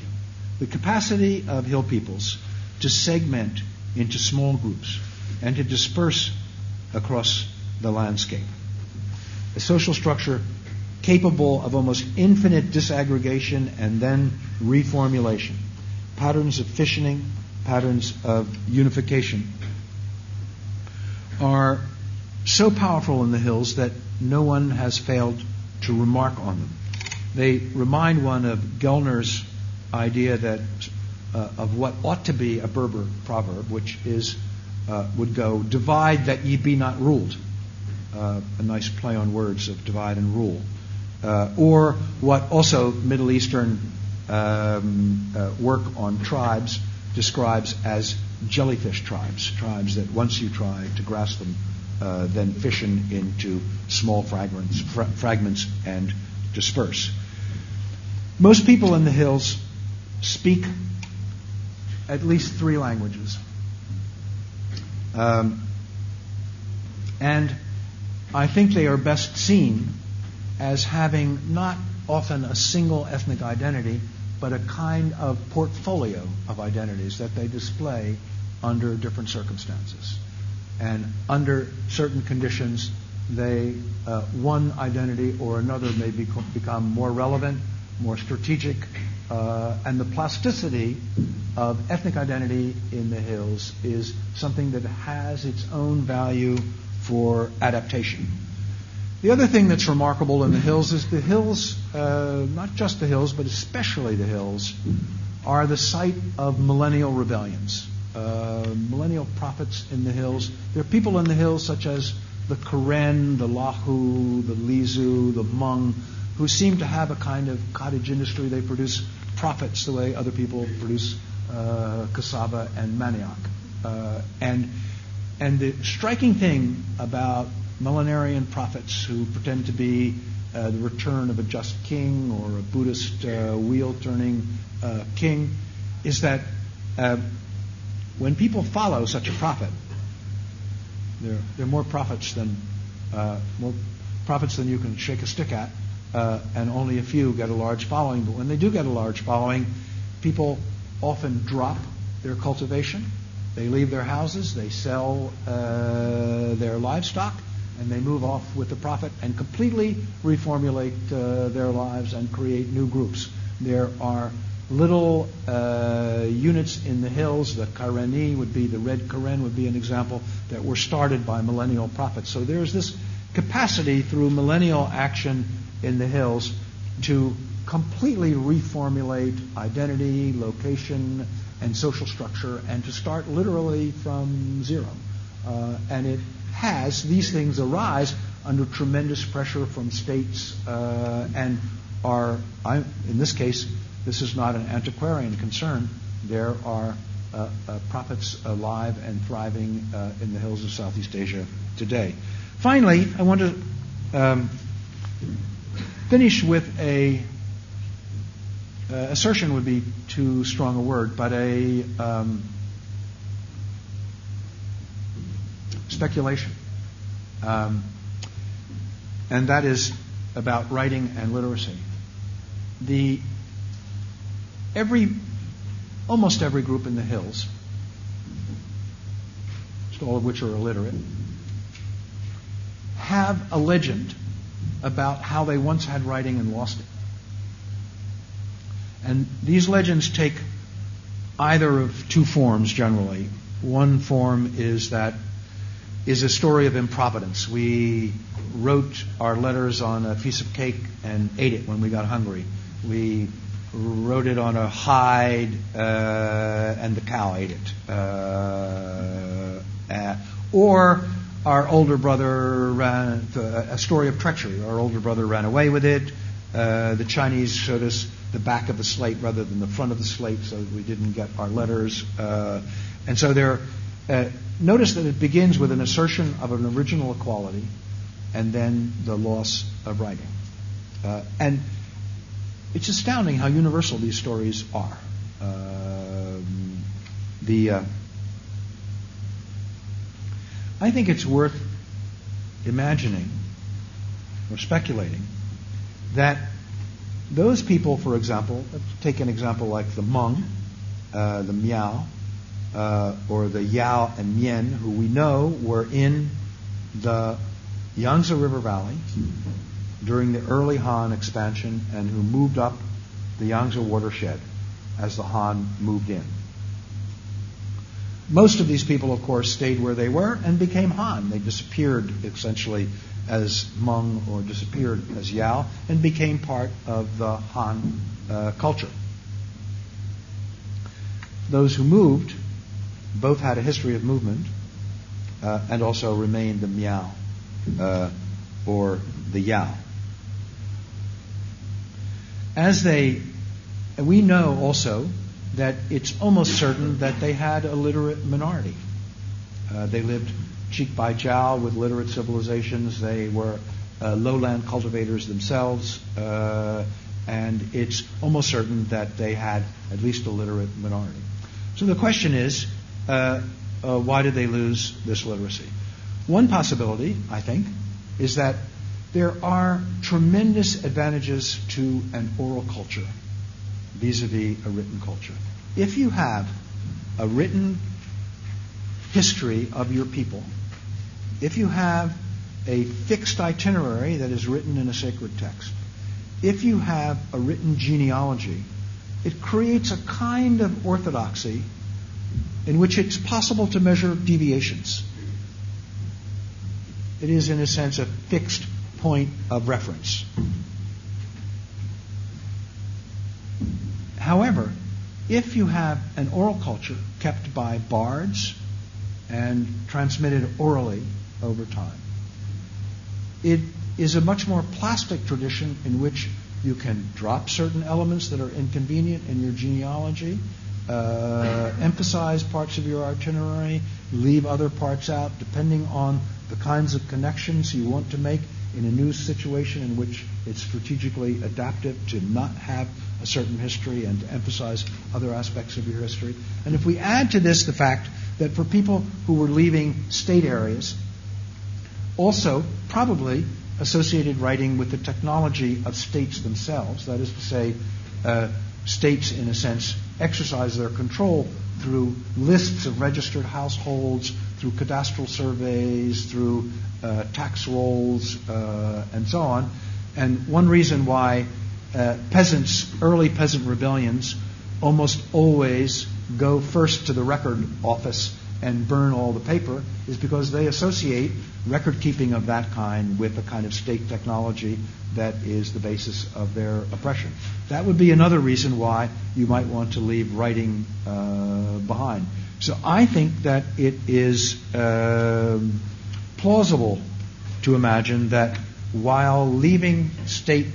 The capacity of hill peoples to segment into small groups and to disperse across the landscape. A social structure capable of almost infinite disaggregation and then reformulation. Patterns of fissioning, patterns of unification are so powerful in the hills that no one has failed to remark on them. They remind one of Gellner's idea that uh, of what ought to be a Berber proverb, which is uh, would go, divide that ye be not ruled. Uh, a nice play on words of divide and rule. Uh, or what also Middle Eastern um, uh, work on tribes describes as jellyfish tribes, tribes that once you try to grasp them, uh, then fission into small fragments, fra- fragments and disperse. Most people in the hills speak at least three languages. Um, and I think they are best seen as having not often a single ethnic identity, but a kind of portfolio of identities that they display under different circumstances. And under certain conditions, they uh, one identity or another may be, become more relevant, more strategic, uh, and the plasticity of ethnic identity in the hills is something that has its own value for adaptation. The other thing that's remarkable in the hills is the hills, uh, not just the hills, but especially the hills, are the site of millennial rebellions, uh, millennial prophets in the hills. There are people in the hills such as the Karen, the Lahu, the Lizu, the Hmong, who seem to have a kind of cottage industry. They produce profits the way other people produce uh, cassava and manioc. Uh, and and the striking thing about millenarian prophets who pretend to be uh, the return of a just king or a Buddhist uh, wheel-turning uh, king is that uh, when people follow such a prophet, there there are more prophets than uh, more prophets than you can shake a stick at. Uh, and only a few get a large following. But when they do get a large following, people often drop their cultivation. They leave their houses, they sell uh, their livestock, and they move off with the prophet and completely reformulate uh, their lives and create new groups. There are little uh, units in the hills. The Kareni would be, the Red Karen would be an example, that were started by millennial prophets. So there's this capacity through millennial action in the hills to completely reformulate identity, location, and social structure, and to start literally from zero. Uh, and it has, these things arise under tremendous pressure from states uh, and are, I'm, in this case, this is not an antiquarian concern. There are uh, uh, prophets alive and thriving uh, in the hills of Southeast Asia today. Finally, I want to um, finish with a uh, assertion would be too strong a word, but a um, speculation, um, and that is about writing and literacy. The every almost every group in the hills, all of which are illiterate, have a legend about how they once had writing and lost it. And these legends take either of two forms generally. One form is that is a story of improvidence. We wrote our letters on a piece of cake and ate it when we got hungry. We wrote it on a hide uh, and the cow ate it. Uh, uh, or our older brother ran, uh, a story of treachery. Our older brother ran away with it. Uh, the Chinese showed us the back of the slate rather than the front of the slate so that we didn't get our letters. Uh, and so there, uh, notice that it begins with an assertion of an original equality and then the loss of writing. Uh, and it's astounding how universal these stories are. Uh, the... Uh, I think it's worth imagining or speculating that Those people, for example, take an example like the Hmong, uh, the Miao, uh, or the Yao and Mien, who we know were in the Yangtze River Valley during the early Han expansion and who moved up the Yangtze watershed as the Han moved in. Most of these people, of course, stayed where they were and became Han. They disappeared, essentially, as Hmong or disappeared as Yao and became part of the Han uh, culture. Those who moved both had a history of movement uh, and also remained the Miao uh, or the Yao. As they, we know also that it's almost certain that they had a literate minority. Uh, they lived cheek by jowl with literate civilizations. They were uh, lowland cultivators themselves, uh, and it's almost certain that they had at least a literate minority. So the question is, uh, uh, why did they lose this literacy? One possibility, I think, is that there are tremendous advantages to an oral culture vis-a-vis a written culture. If you have a written history of your people, if you have a fixed itinerary that is written in a sacred text, if you have a written genealogy, it creates a kind of orthodoxy in which it's possible to measure deviations. It is, in a sense, a fixed point of reference. However, if you have an oral culture kept by bards and transmitted orally over time, it is a much more plastic tradition in which you can drop certain elements that are inconvenient in your genealogy, uh, emphasize parts of your itinerary, leave other parts out, depending on the kinds of connections you want to make in a new situation in which it's strategically adaptive to not have a certain history and to emphasize other aspects of your history. And if we add to this the fact that for people who were leaving state areas, also probably associated writing with the technology of states themselves, that is to say, uh, states, in a sense, exercise their control through lists of registered households, through cadastral surveys, through uh, tax rolls, uh, and so on. And one reason why uh, peasants, early peasant rebellions, almost always go first to the record office and burn all the paper is because they associate record keeping of that kind with the kind of state technology that is the basis of their oppression. That would be another reason why you might want to leave writing uh, behind. So I think that it is uh, plausible to imagine that while leaving state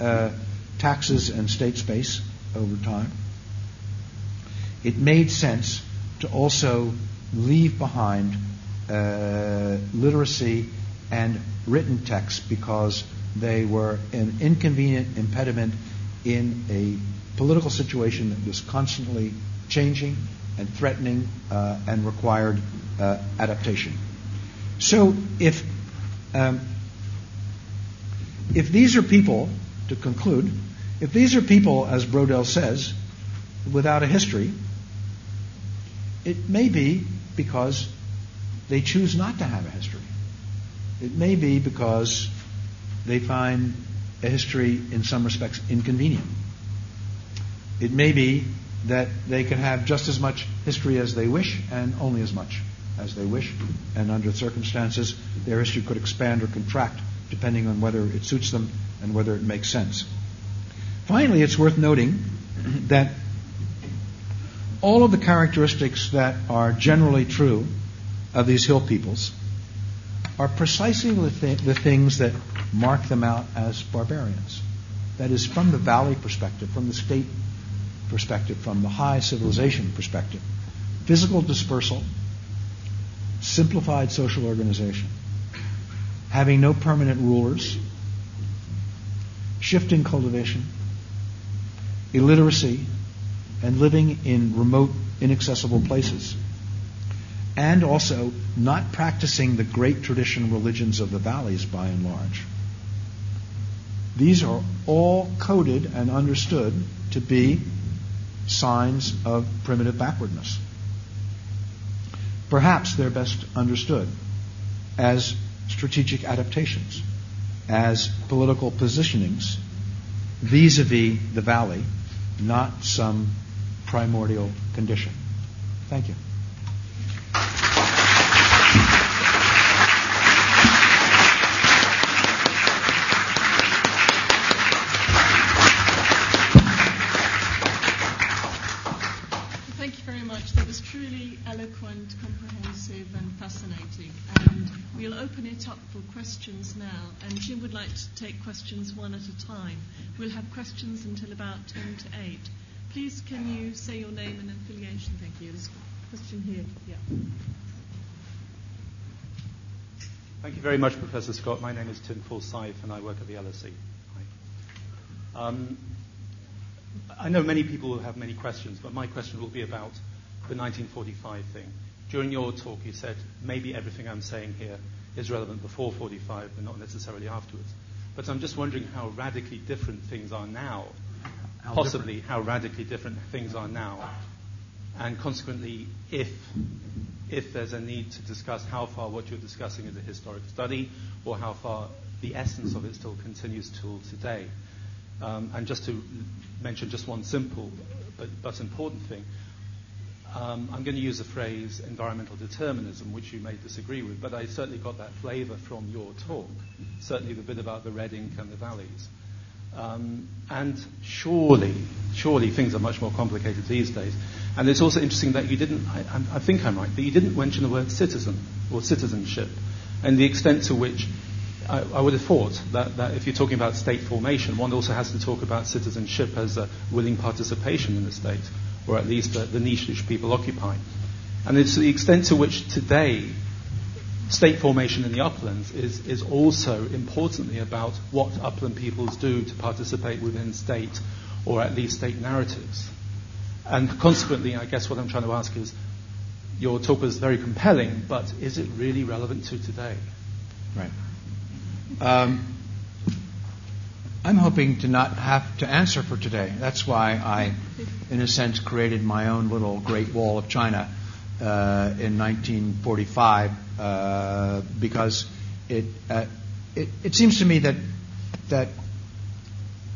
uh, taxes and state space over time, it made sense to also leave behind uh, literacy and written texts because they were an inconvenient impediment in a political situation that was constantly changing and threatening uh, and required uh, adaptation. So if um, if these are people, to conclude, if these are people, as Brodel says, without a history, it may be because they choose not to have a history. It may be because they find a history in some respects inconvenient. It may be that they can have just as much history as they wish and only as much as they wish, and under circumstances their history could expand or contract depending on whether it suits them and whether it makes sense. Finally, it's worth noting that all of the characteristics that are generally true of these hill peoples are precisely the, th- the things that mark them out as barbarians. That is, from the valley perspective, from the state perspective, from the high civilization perspective. Physical dispersal, simplified social organization, having no permanent rulers, shifting cultivation, illiteracy, and living in remote, inaccessible places, and also not practicing the great traditional religions of the valleys by and large. These are all coded and understood to be signs of primitive backwardness. Perhaps they're best understood as strategic adaptations, as political positionings vis-a-vis the valley, not some primordial condition. Thank you. Eloquent, comprehensive, and fascinating. And we'll open it up for questions now. And Jim would like to take questions one at a time. We'll have questions until about ten to eight. Please, can you say your name and affiliation? Thank you. There's a question here. Yeah. Thank you very much, Professor Scott. My name is Tim Forsyth, and I work at the L S E. Hi. Um, I know many people will have many questions, but my question will be about the nineteen forty-five thing. During your talk, you said maybe everything I'm saying here is relevant before forty-five, but not necessarily afterwards. But I'm just wondering how radically different things are now, how possibly different. how radically different things are now, and consequently, if if there's a need to discuss how far what you're discussing is a historic study, or how far the essence of it still continues till today. Um, and just to mention just one simple but, but important thing. Um, I'm going to use the phrase environmental determinism, which you may disagree with, but I certainly got that flavour from your talk, certainly the bit about the red ink and the valleys. Um, and surely, surely things are much more complicated these days. And it's also interesting that you didn't, I, I think I'm right, that you didn't mention the word citizen or citizenship, and the extent to which I, I would have thought that, that if you're talking about state formation, one also has to talk about citizenship as a willing participation in the state, or at least the, the niche which people occupy. And it's the extent to which today state formation in the uplands is, is also importantly about what upland peoples do to participate within state, or at least state narratives. And consequently, I guess what I'm trying to ask is, your talk was very compelling, but is it really relevant to today? Right. Um, I'm hoping to not have to answer for today. That's why I, in a sense, created my own little Great Wall of China uh, in nineteen forty-five, uh, because it, uh, it it seems to me that that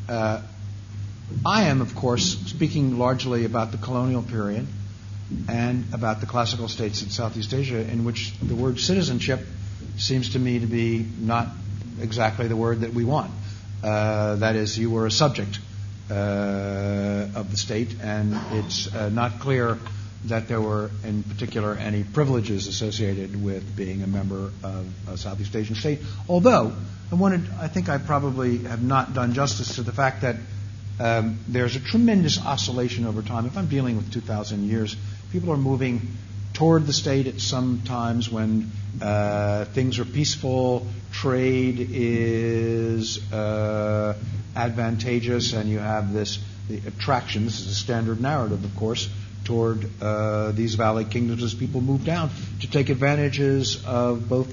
uh, I am, of course, speaking largely about the colonial period and about the classical states in Southeast Asia, in which the word citizenship seems to me to be not exactly the word that we want. Uh, that is, you were a subject uh, of the state, and it's uh, not clear that there were, in particular, any privileges associated with being a member of a Southeast Asian state. Although, I wanted—I think I probably have not done justice to the fact that um, there's a tremendous oscillation over time. If I'm dealing with two thousand years, people are moving toward the state at some times when uh, things are peaceful, trade is uh, advantageous, and you have this the attraction, this is a standard narrative, of course, toward uh, these valley kingdoms as people move down to take advantages of both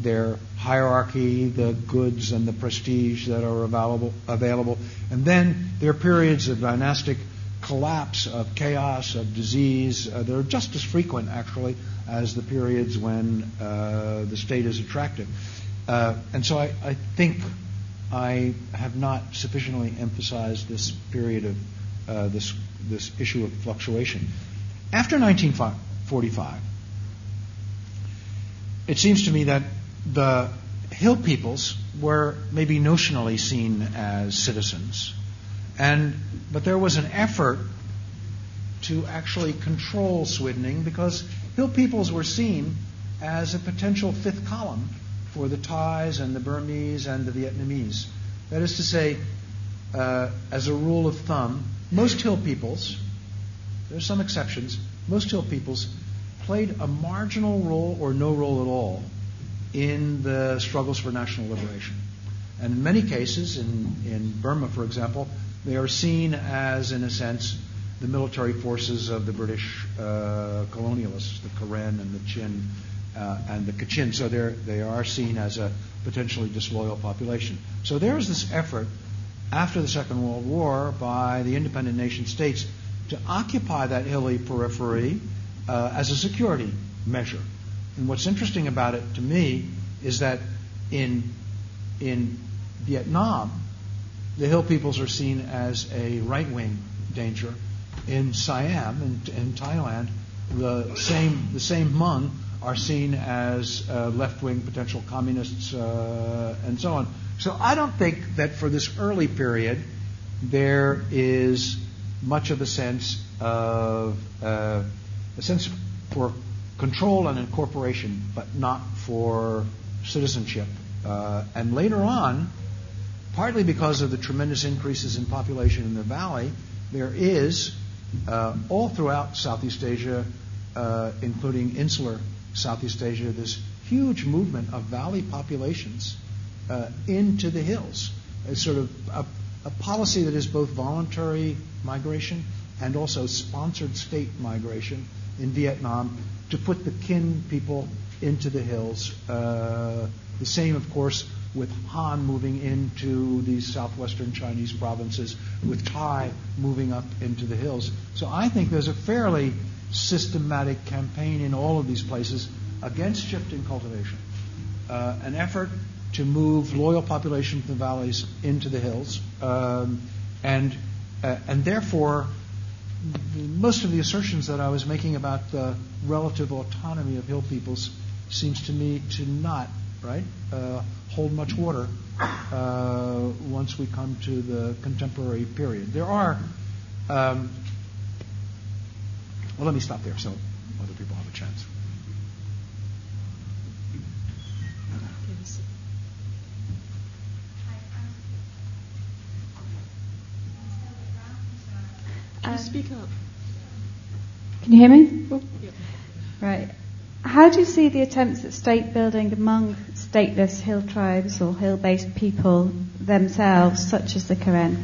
their hierarchy, the goods and the prestige that are available, available. And then there are periods of dynastic collapse, of chaos, of disease. Uh, they're just as frequent, actually, as the periods when uh, the state is attractive. Uh, and so I, I think I have not sufficiently emphasized this period of uh, this this issue of fluctuation. After nineteen forty-five, it seems to me that the hill peoples were maybe notionally seen as citizens. And, but there was an effort to actually control Swiddening, because hill peoples were seen as a potential fifth column for the Thais and the Burmese and the Vietnamese. That is to say, uh, as a rule of thumb, most hill peoples, there are some exceptions, most hill peoples played a marginal role or no role at all in the struggles for national liberation. And in many cases, in, in Burma, for example, they are seen as, in a sense, the military forces of the British uh, colonialists, the Karen and the Chin uh, and the Kachin. So they are seen as a potentially disloyal population. So there is this effort after the Second World War by the independent nation states to occupy that hilly periphery uh, as a security measure. And what's interesting about it to me is that in in Vietnam, the hill peoples are seen as a right-wing danger. In Siam, in, in Thailand, the same the same Hmong are seen as uh, left-wing potential communists uh, and so on. So I don't think that for this early period there is much of a sense of uh, a sense for control and incorporation, but not for citizenship. Uh, and later on, partly because of the tremendous increases in population in the valley, there is uh, all throughout Southeast Asia, uh, including insular Southeast Asia, this huge movement of valley populations uh, into the hills. It's sort of a, a policy that is both voluntary migration and also sponsored state migration in Vietnam to put the kin people into the hills. Uh, the same, of course, with Han moving into these southwestern Chinese provinces, with Thai moving up into the hills. So I think there's a fairly systematic campaign in all of these places against shifting cultivation, uh, an effort to move loyal population from the valleys into the hills, um, and uh, and therefore most of the assertions that I was making about the relative autonomy of hill peoples seems to me to not right uh, hold much water uh, once we come to the contemporary period. There are. Um, Well, let me stop there so other people have a chance. Can you speak up? Can you hear me? Oh, yeah. Right. How do you see the attempts at state building among stateless hill tribes or hill-based people themselves, such as the Karen?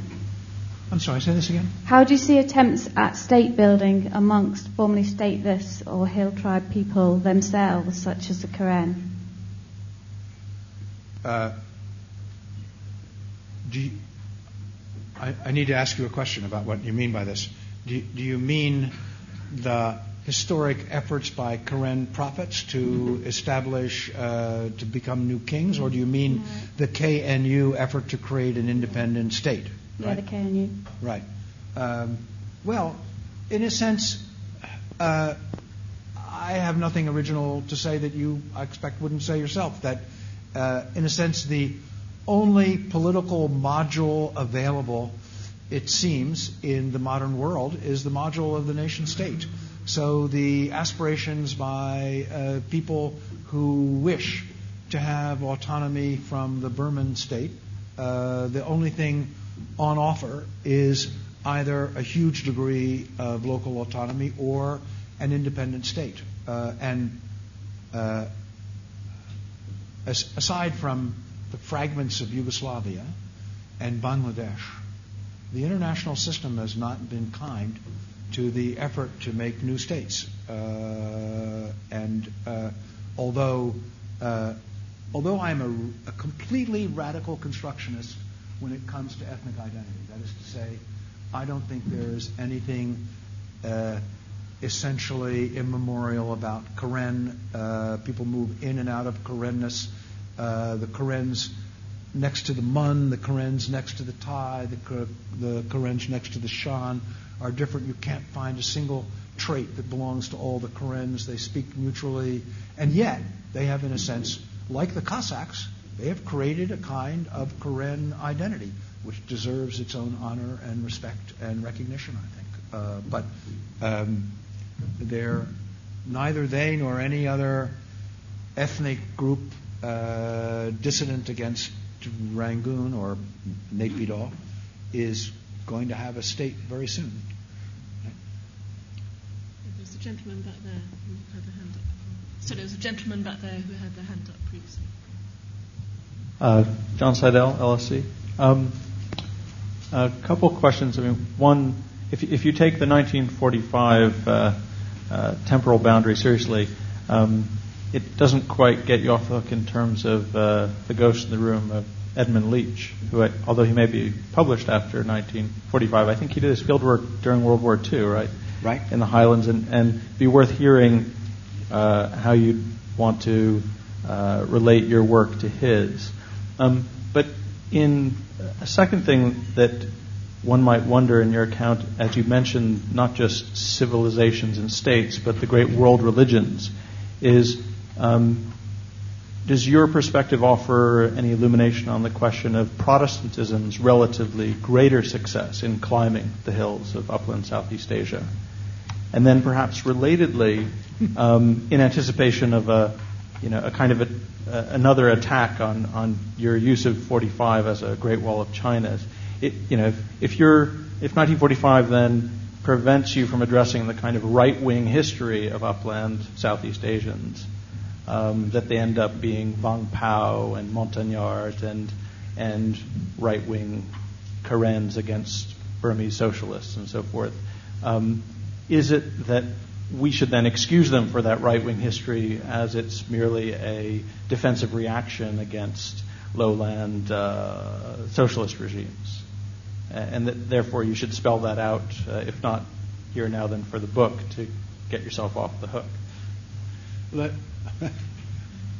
I'm sorry, say this again. How do you see attempts at state building amongst formerly stateless or hill tribe people themselves, such as the Karen? Uh, do you, I, I need to ask you a question about what you mean by this. Do, do you mean the historic efforts by Karen prophets to establish, uh, to become new kings, or do you mean no. the K N U effort to create an independent state? Yeah, right. The K N U. Right. Um, well, in a sense, uh, I have nothing original to say that you, I expect, wouldn't say yourself. That, uh, in a sense, the only political module available, it seems, in the modern world is the module of the nation state. So the aspirations by uh, people who wish to have autonomy from the Burman state, uh, the only thing on offer is either a huge degree of local autonomy or an independent state. Uh, and uh, as, aside from the fragments of Yugoslavia and Bangladesh, the international system has not been kind to the effort to make new states. Uh, and uh, although uh, although I'm a, a completely radical constructionist when it comes to ethnic identity. That is to say, I don't think there is anything uh, essentially immemorial about Karen. Uh, people move in and out of Karenness. Uh, the Karen's next to the Mun, the Karen's next to the Thai, the, the Karen's next to the Shan are different. You can't find a single trait that belongs to all the Karen's. They speak mutually. And yet, they have, in a sense, like the Cossacks, they have created a kind of Karen identity, which deserves its own honor and respect and recognition, I think. Uh, but um, they're, neither they nor any other ethnic group uh, dissident against Rangoon or Naypyidaw is going to have a state very soon. There's a gentleman back there who had a hand up. So there's a gentleman back there who had their hand up previously. Uh, John Seidel, L S C. Um, a couple questions. I mean, one, if, if you take the nineteen forty-five uh, uh, temporal boundary seriously, um, it doesn't quite get you off the hook in terms of uh, the ghost in the room of Edmund Leach, who, although he may be published after nineteen forty-five, I think he did his field work during World War Two, right? Right. In the Highlands, and, and be worth hearing uh, how you'd want to uh, relate your work to his. Um, but in a second thing that one might wonder in your account, as you mentioned, not just civilizations and states, but the great world religions, is um, does your perspective offer any illumination on the question of Protestantism's relatively greater success in climbing the hills of upland Southeast Asia? And then perhaps relatedly, um, in anticipation of a, you know, a kind of a, uh, another attack on, on your use of forty-five as a Great Wall of China, it, you know, if, if you're if nineteen forty-five then prevents you from addressing the kind of right-wing history of upland Southeast Asians, Um, that they end up being Wang Pao and Montagnard and and right-wing Karens against Burmese socialists and so forth. Um, is it that we should then excuse them for that right-wing history as it's merely a defensive reaction against lowland uh, socialist regimes? And that therefore you should spell that out, uh, if not here now then for the book, to get yourself off the hook. Let-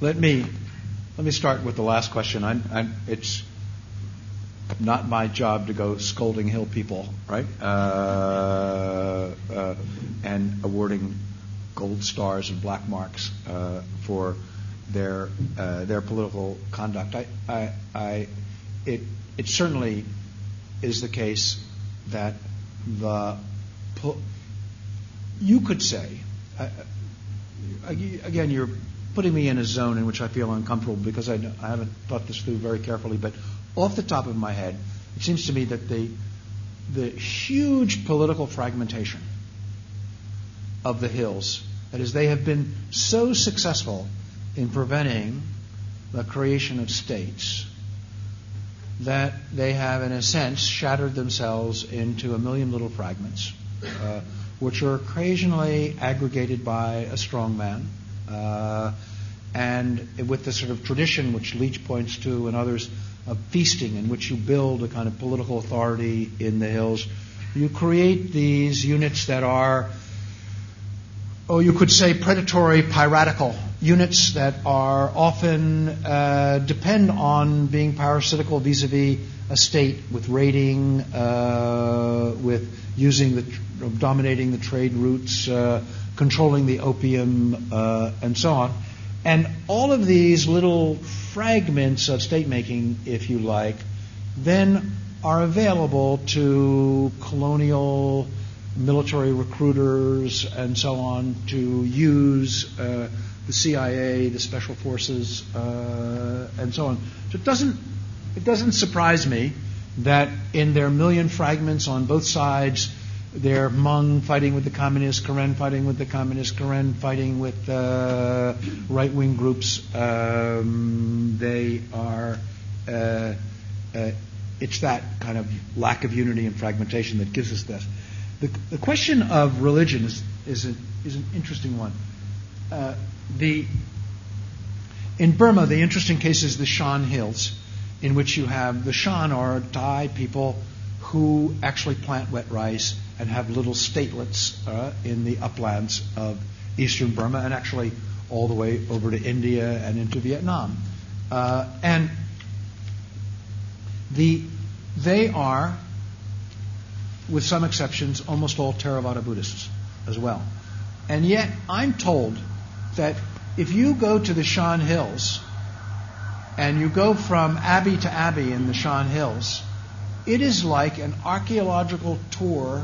Let me let me start with the last question. I'm, I'm, it's not my job to go scolding hill people, right? Uh, uh, and awarding gold stars and black marks uh, for their uh, their political conduct. I, I, I, it it certainly is the case that the po- you could say. Uh, Again, you're putting me in a zone in which I feel uncomfortable because I, I haven't thought this through very carefully. But off the top of my head, it seems to me that the the huge political fragmentation of the hills, that is, they have been so successful in preventing the creation of states that they have, in a sense, shattered themselves into a million little fragments, uh, which are occasionally aggregated by a strong man. Uh, and with the sort of tradition which Leach points to and others of feasting, in which you build a kind of political authority in the hills, you create these units that are, oh, you could say predatory, piratical units that are often uh, depend on being parasitical vis-a-vis a state, with raiding, uh, with using the tr- dominating the trade routes, uh, controlling the opium, uh, and so on. And all of these little fragments of state-making, if you like, then are available to colonial military recruiters and so on to use, uh, the C I A, the special forces, uh, and so on. So it doesn't, it doesn't surprise me that in their million fragments on both sides, they're Hmong fighting with the communist, Karen fighting with the communist, Karen fighting with uh, right-wing groups. Um, they are, uh, uh, it's that kind of lack of unity and fragmentation that gives us this. The, the question of religion is is an, is an interesting one. Uh, the in Burma, the interesting case is the Shan Hills, in which you have the Shan or Thai people who actually plant wet rice and have little statelets uh, in the uplands of eastern Burma, and actually all the way over to India and into Vietnam. Uh, and the they are, with some exceptions, almost all Theravada Buddhists as well. And yet I'm told that if you go to the Shan Hills and you go from abbey to abbey in the Shan Hills, it is like an archaeological tour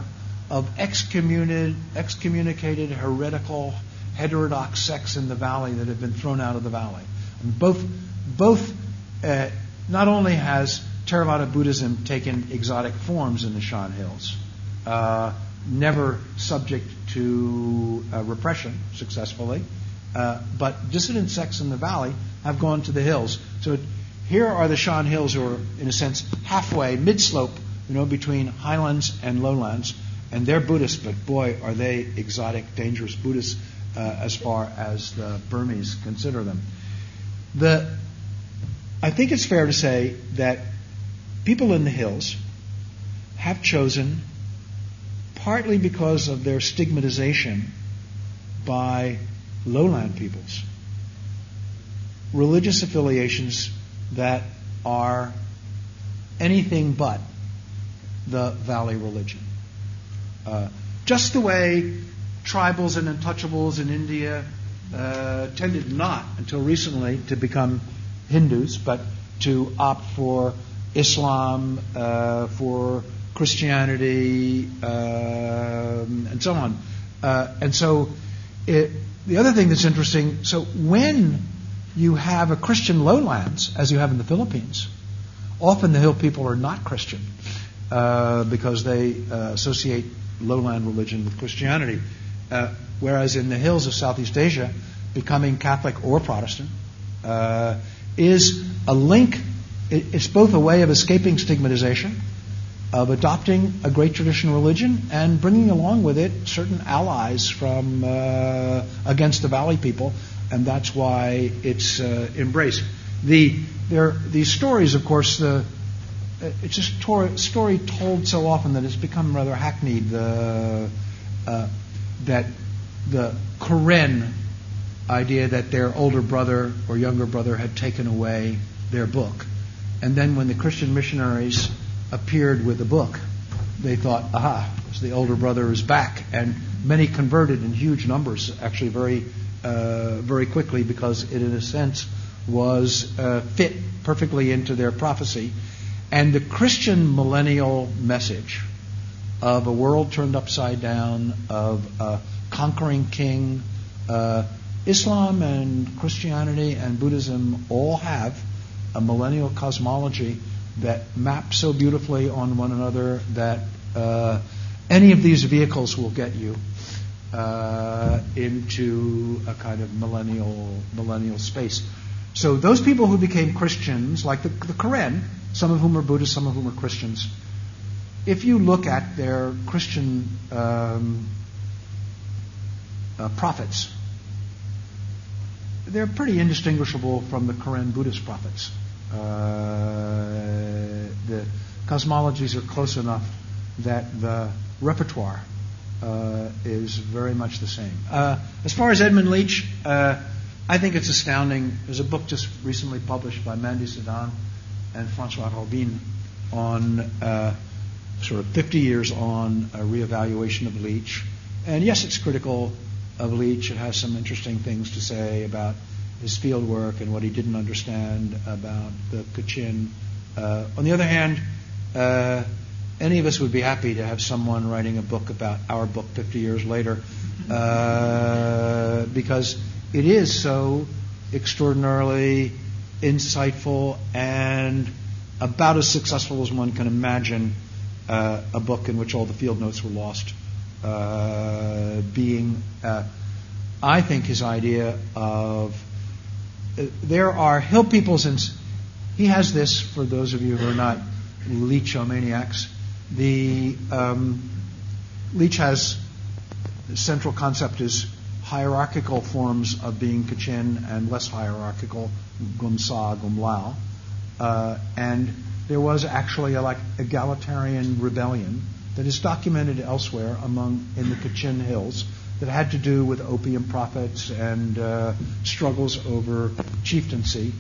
of excommunicated, excommunicated, heretical, heterodox sects in the valley that have been thrown out of the valley. And both, both, uh, not only has Theravada Buddhism taken exotic forms in the Shan Hills, uh, never subject to uh, repression successfully, uh, but dissident sects in the valley have gone to the hills. So it, here are the Shan Hills, who are, in a sense, halfway, mid-slope, you know, between highlands and lowlands, and they're Buddhist, but boy, are they exotic, dangerous Buddhists uh, as far as the Burmese consider them. The I think it's fair to say that people in the hills have chosen, partly because of their stigmatization by lowland peoples, religious affiliations that are anything but the valley religion. Uh, just the way tribals and untouchables in India uh, tended not, until recently, to become Hindus, but to opt for Islam, uh, for Christianity, uh, and so on. Uh, and so it, the other thing that's interesting, so when you have a Christian lowlands, as you have in the Philippines, often the hill people are not Christian uh, because they uh, associate lowland religion with Christianity. Uh, whereas in the hills of Southeast Asia, becoming Catholic or Protestant uh, is a link. It, it's both a way of escaping stigmatization, of adopting a great traditional religion, and bringing along with it certain allies from uh, against the valley people, and that's why it's uh, embraced. The there these stories, of course, the it's a story, story told so often that it's become rather hackneyed. The uh, that the Karen idea that their older brother or younger brother had taken away their book, and then when the Christian missionaries appeared with a book, they thought, aha, so the older brother is back. And many converted in huge numbers, actually very uh, very quickly, because it, in a sense, was uh, fit perfectly into their prophecy. And the Christian millennial message of a world turned upside down, of a conquering king, uh, Islam and Christianity and Buddhism all have a millennial cosmology that map so beautifully on one another that uh, any of these vehicles will get you uh, into a kind of millennial millennial space. So those people who became Christians, like the, the Karen, some of whom are Buddhists, some of whom are Christians, if you look at their Christian um, uh, prophets, they're pretty indistinguishable from the Karen Buddhist prophets. Uh, the cosmologies are close enough that the repertoire uh, is very much the same. Uh, as far as Edmund Leach, uh, I think it's astounding. There's a book just recently published by Mandy Sedan and Francois Robin on uh, sort of fifty years on a reevaluation of Leach. And yes, it's critical of Leach. It has some interesting things to say about his field work and what he didn't understand about the Kachin. Uh, on the other hand, uh, any of us would be happy to have someone writing a book about our book fifty years later, uh, because it is so extraordinarily insightful and about as successful as one can imagine uh, a book in which all the field notes were lost uh, being. Uh, I think his idea of there are hill peoples, and he has this, for those of you who are not Leachomaniacs, the um, Leach has, the central concept is hierarchical forms of being Kachin and less hierarchical, Gumsa, Gumlao. Uh, and there was actually a like egalitarian rebellion that is documented elsewhere among in the Kachin hills that had to do with opium profits and uh, struggles over chieftaincy.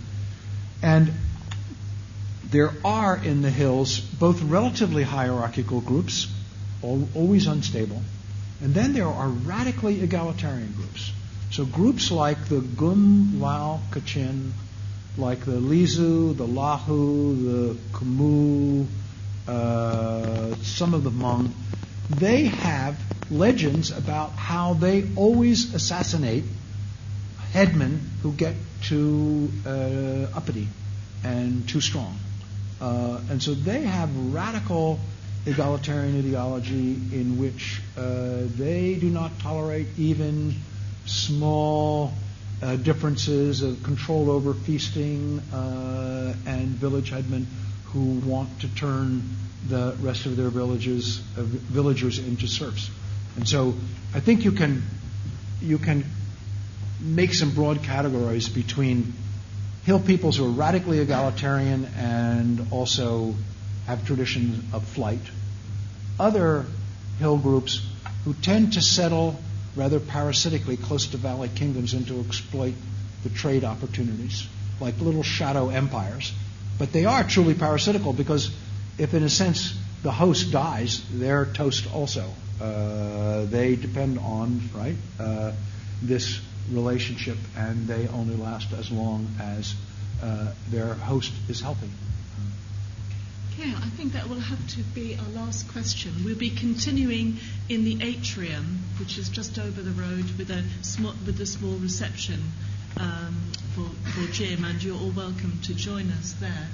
And there are in the hills both relatively hierarchical groups, al- always unstable, and then there are radically egalitarian groups. So groups like the Gum Lao Kachin, like the Lizu, the Lahu, the Khmu, uh, some of the Hmong, they have legends about how they always assassinate headmen who get too uh, uppity and too strong. Uh, and so they have radical egalitarian ideology in which uh, they do not tolerate even small uh, differences of control over feasting uh, and village headmen who want to turn the rest of their villages, uh, villagers into serfs. And so I think you can you can make some broad categories between hill peoples who are radically egalitarian and also have traditions of flight. Other hill groups who tend to settle rather parasitically close to valley kingdoms and to exploit the trade opportunities, like little shadow empires. But they are truly parasitical because if, in a sense, the host dies, they're toast also. Uh, they depend on, right, uh, this relationship, and they only last as long as uh, their host is healthy. Okay, I think that will have to be our last question. We'll be continuing in the atrium, which is just over the road, with a small, with a small reception um, for, for Jim, and you're all welcome to join us there.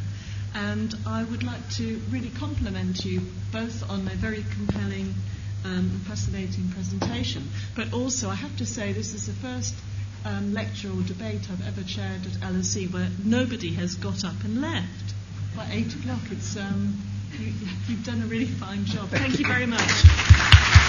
And I would like to really compliment you both on a very compelling um, and fascinating presentation. But also, I have to say, this is the first um, lecture or debate I've ever chaired at L S E where nobody has got up and left. By eight o'clock, it's, um, you, you've done a really fine job. Thank you very much.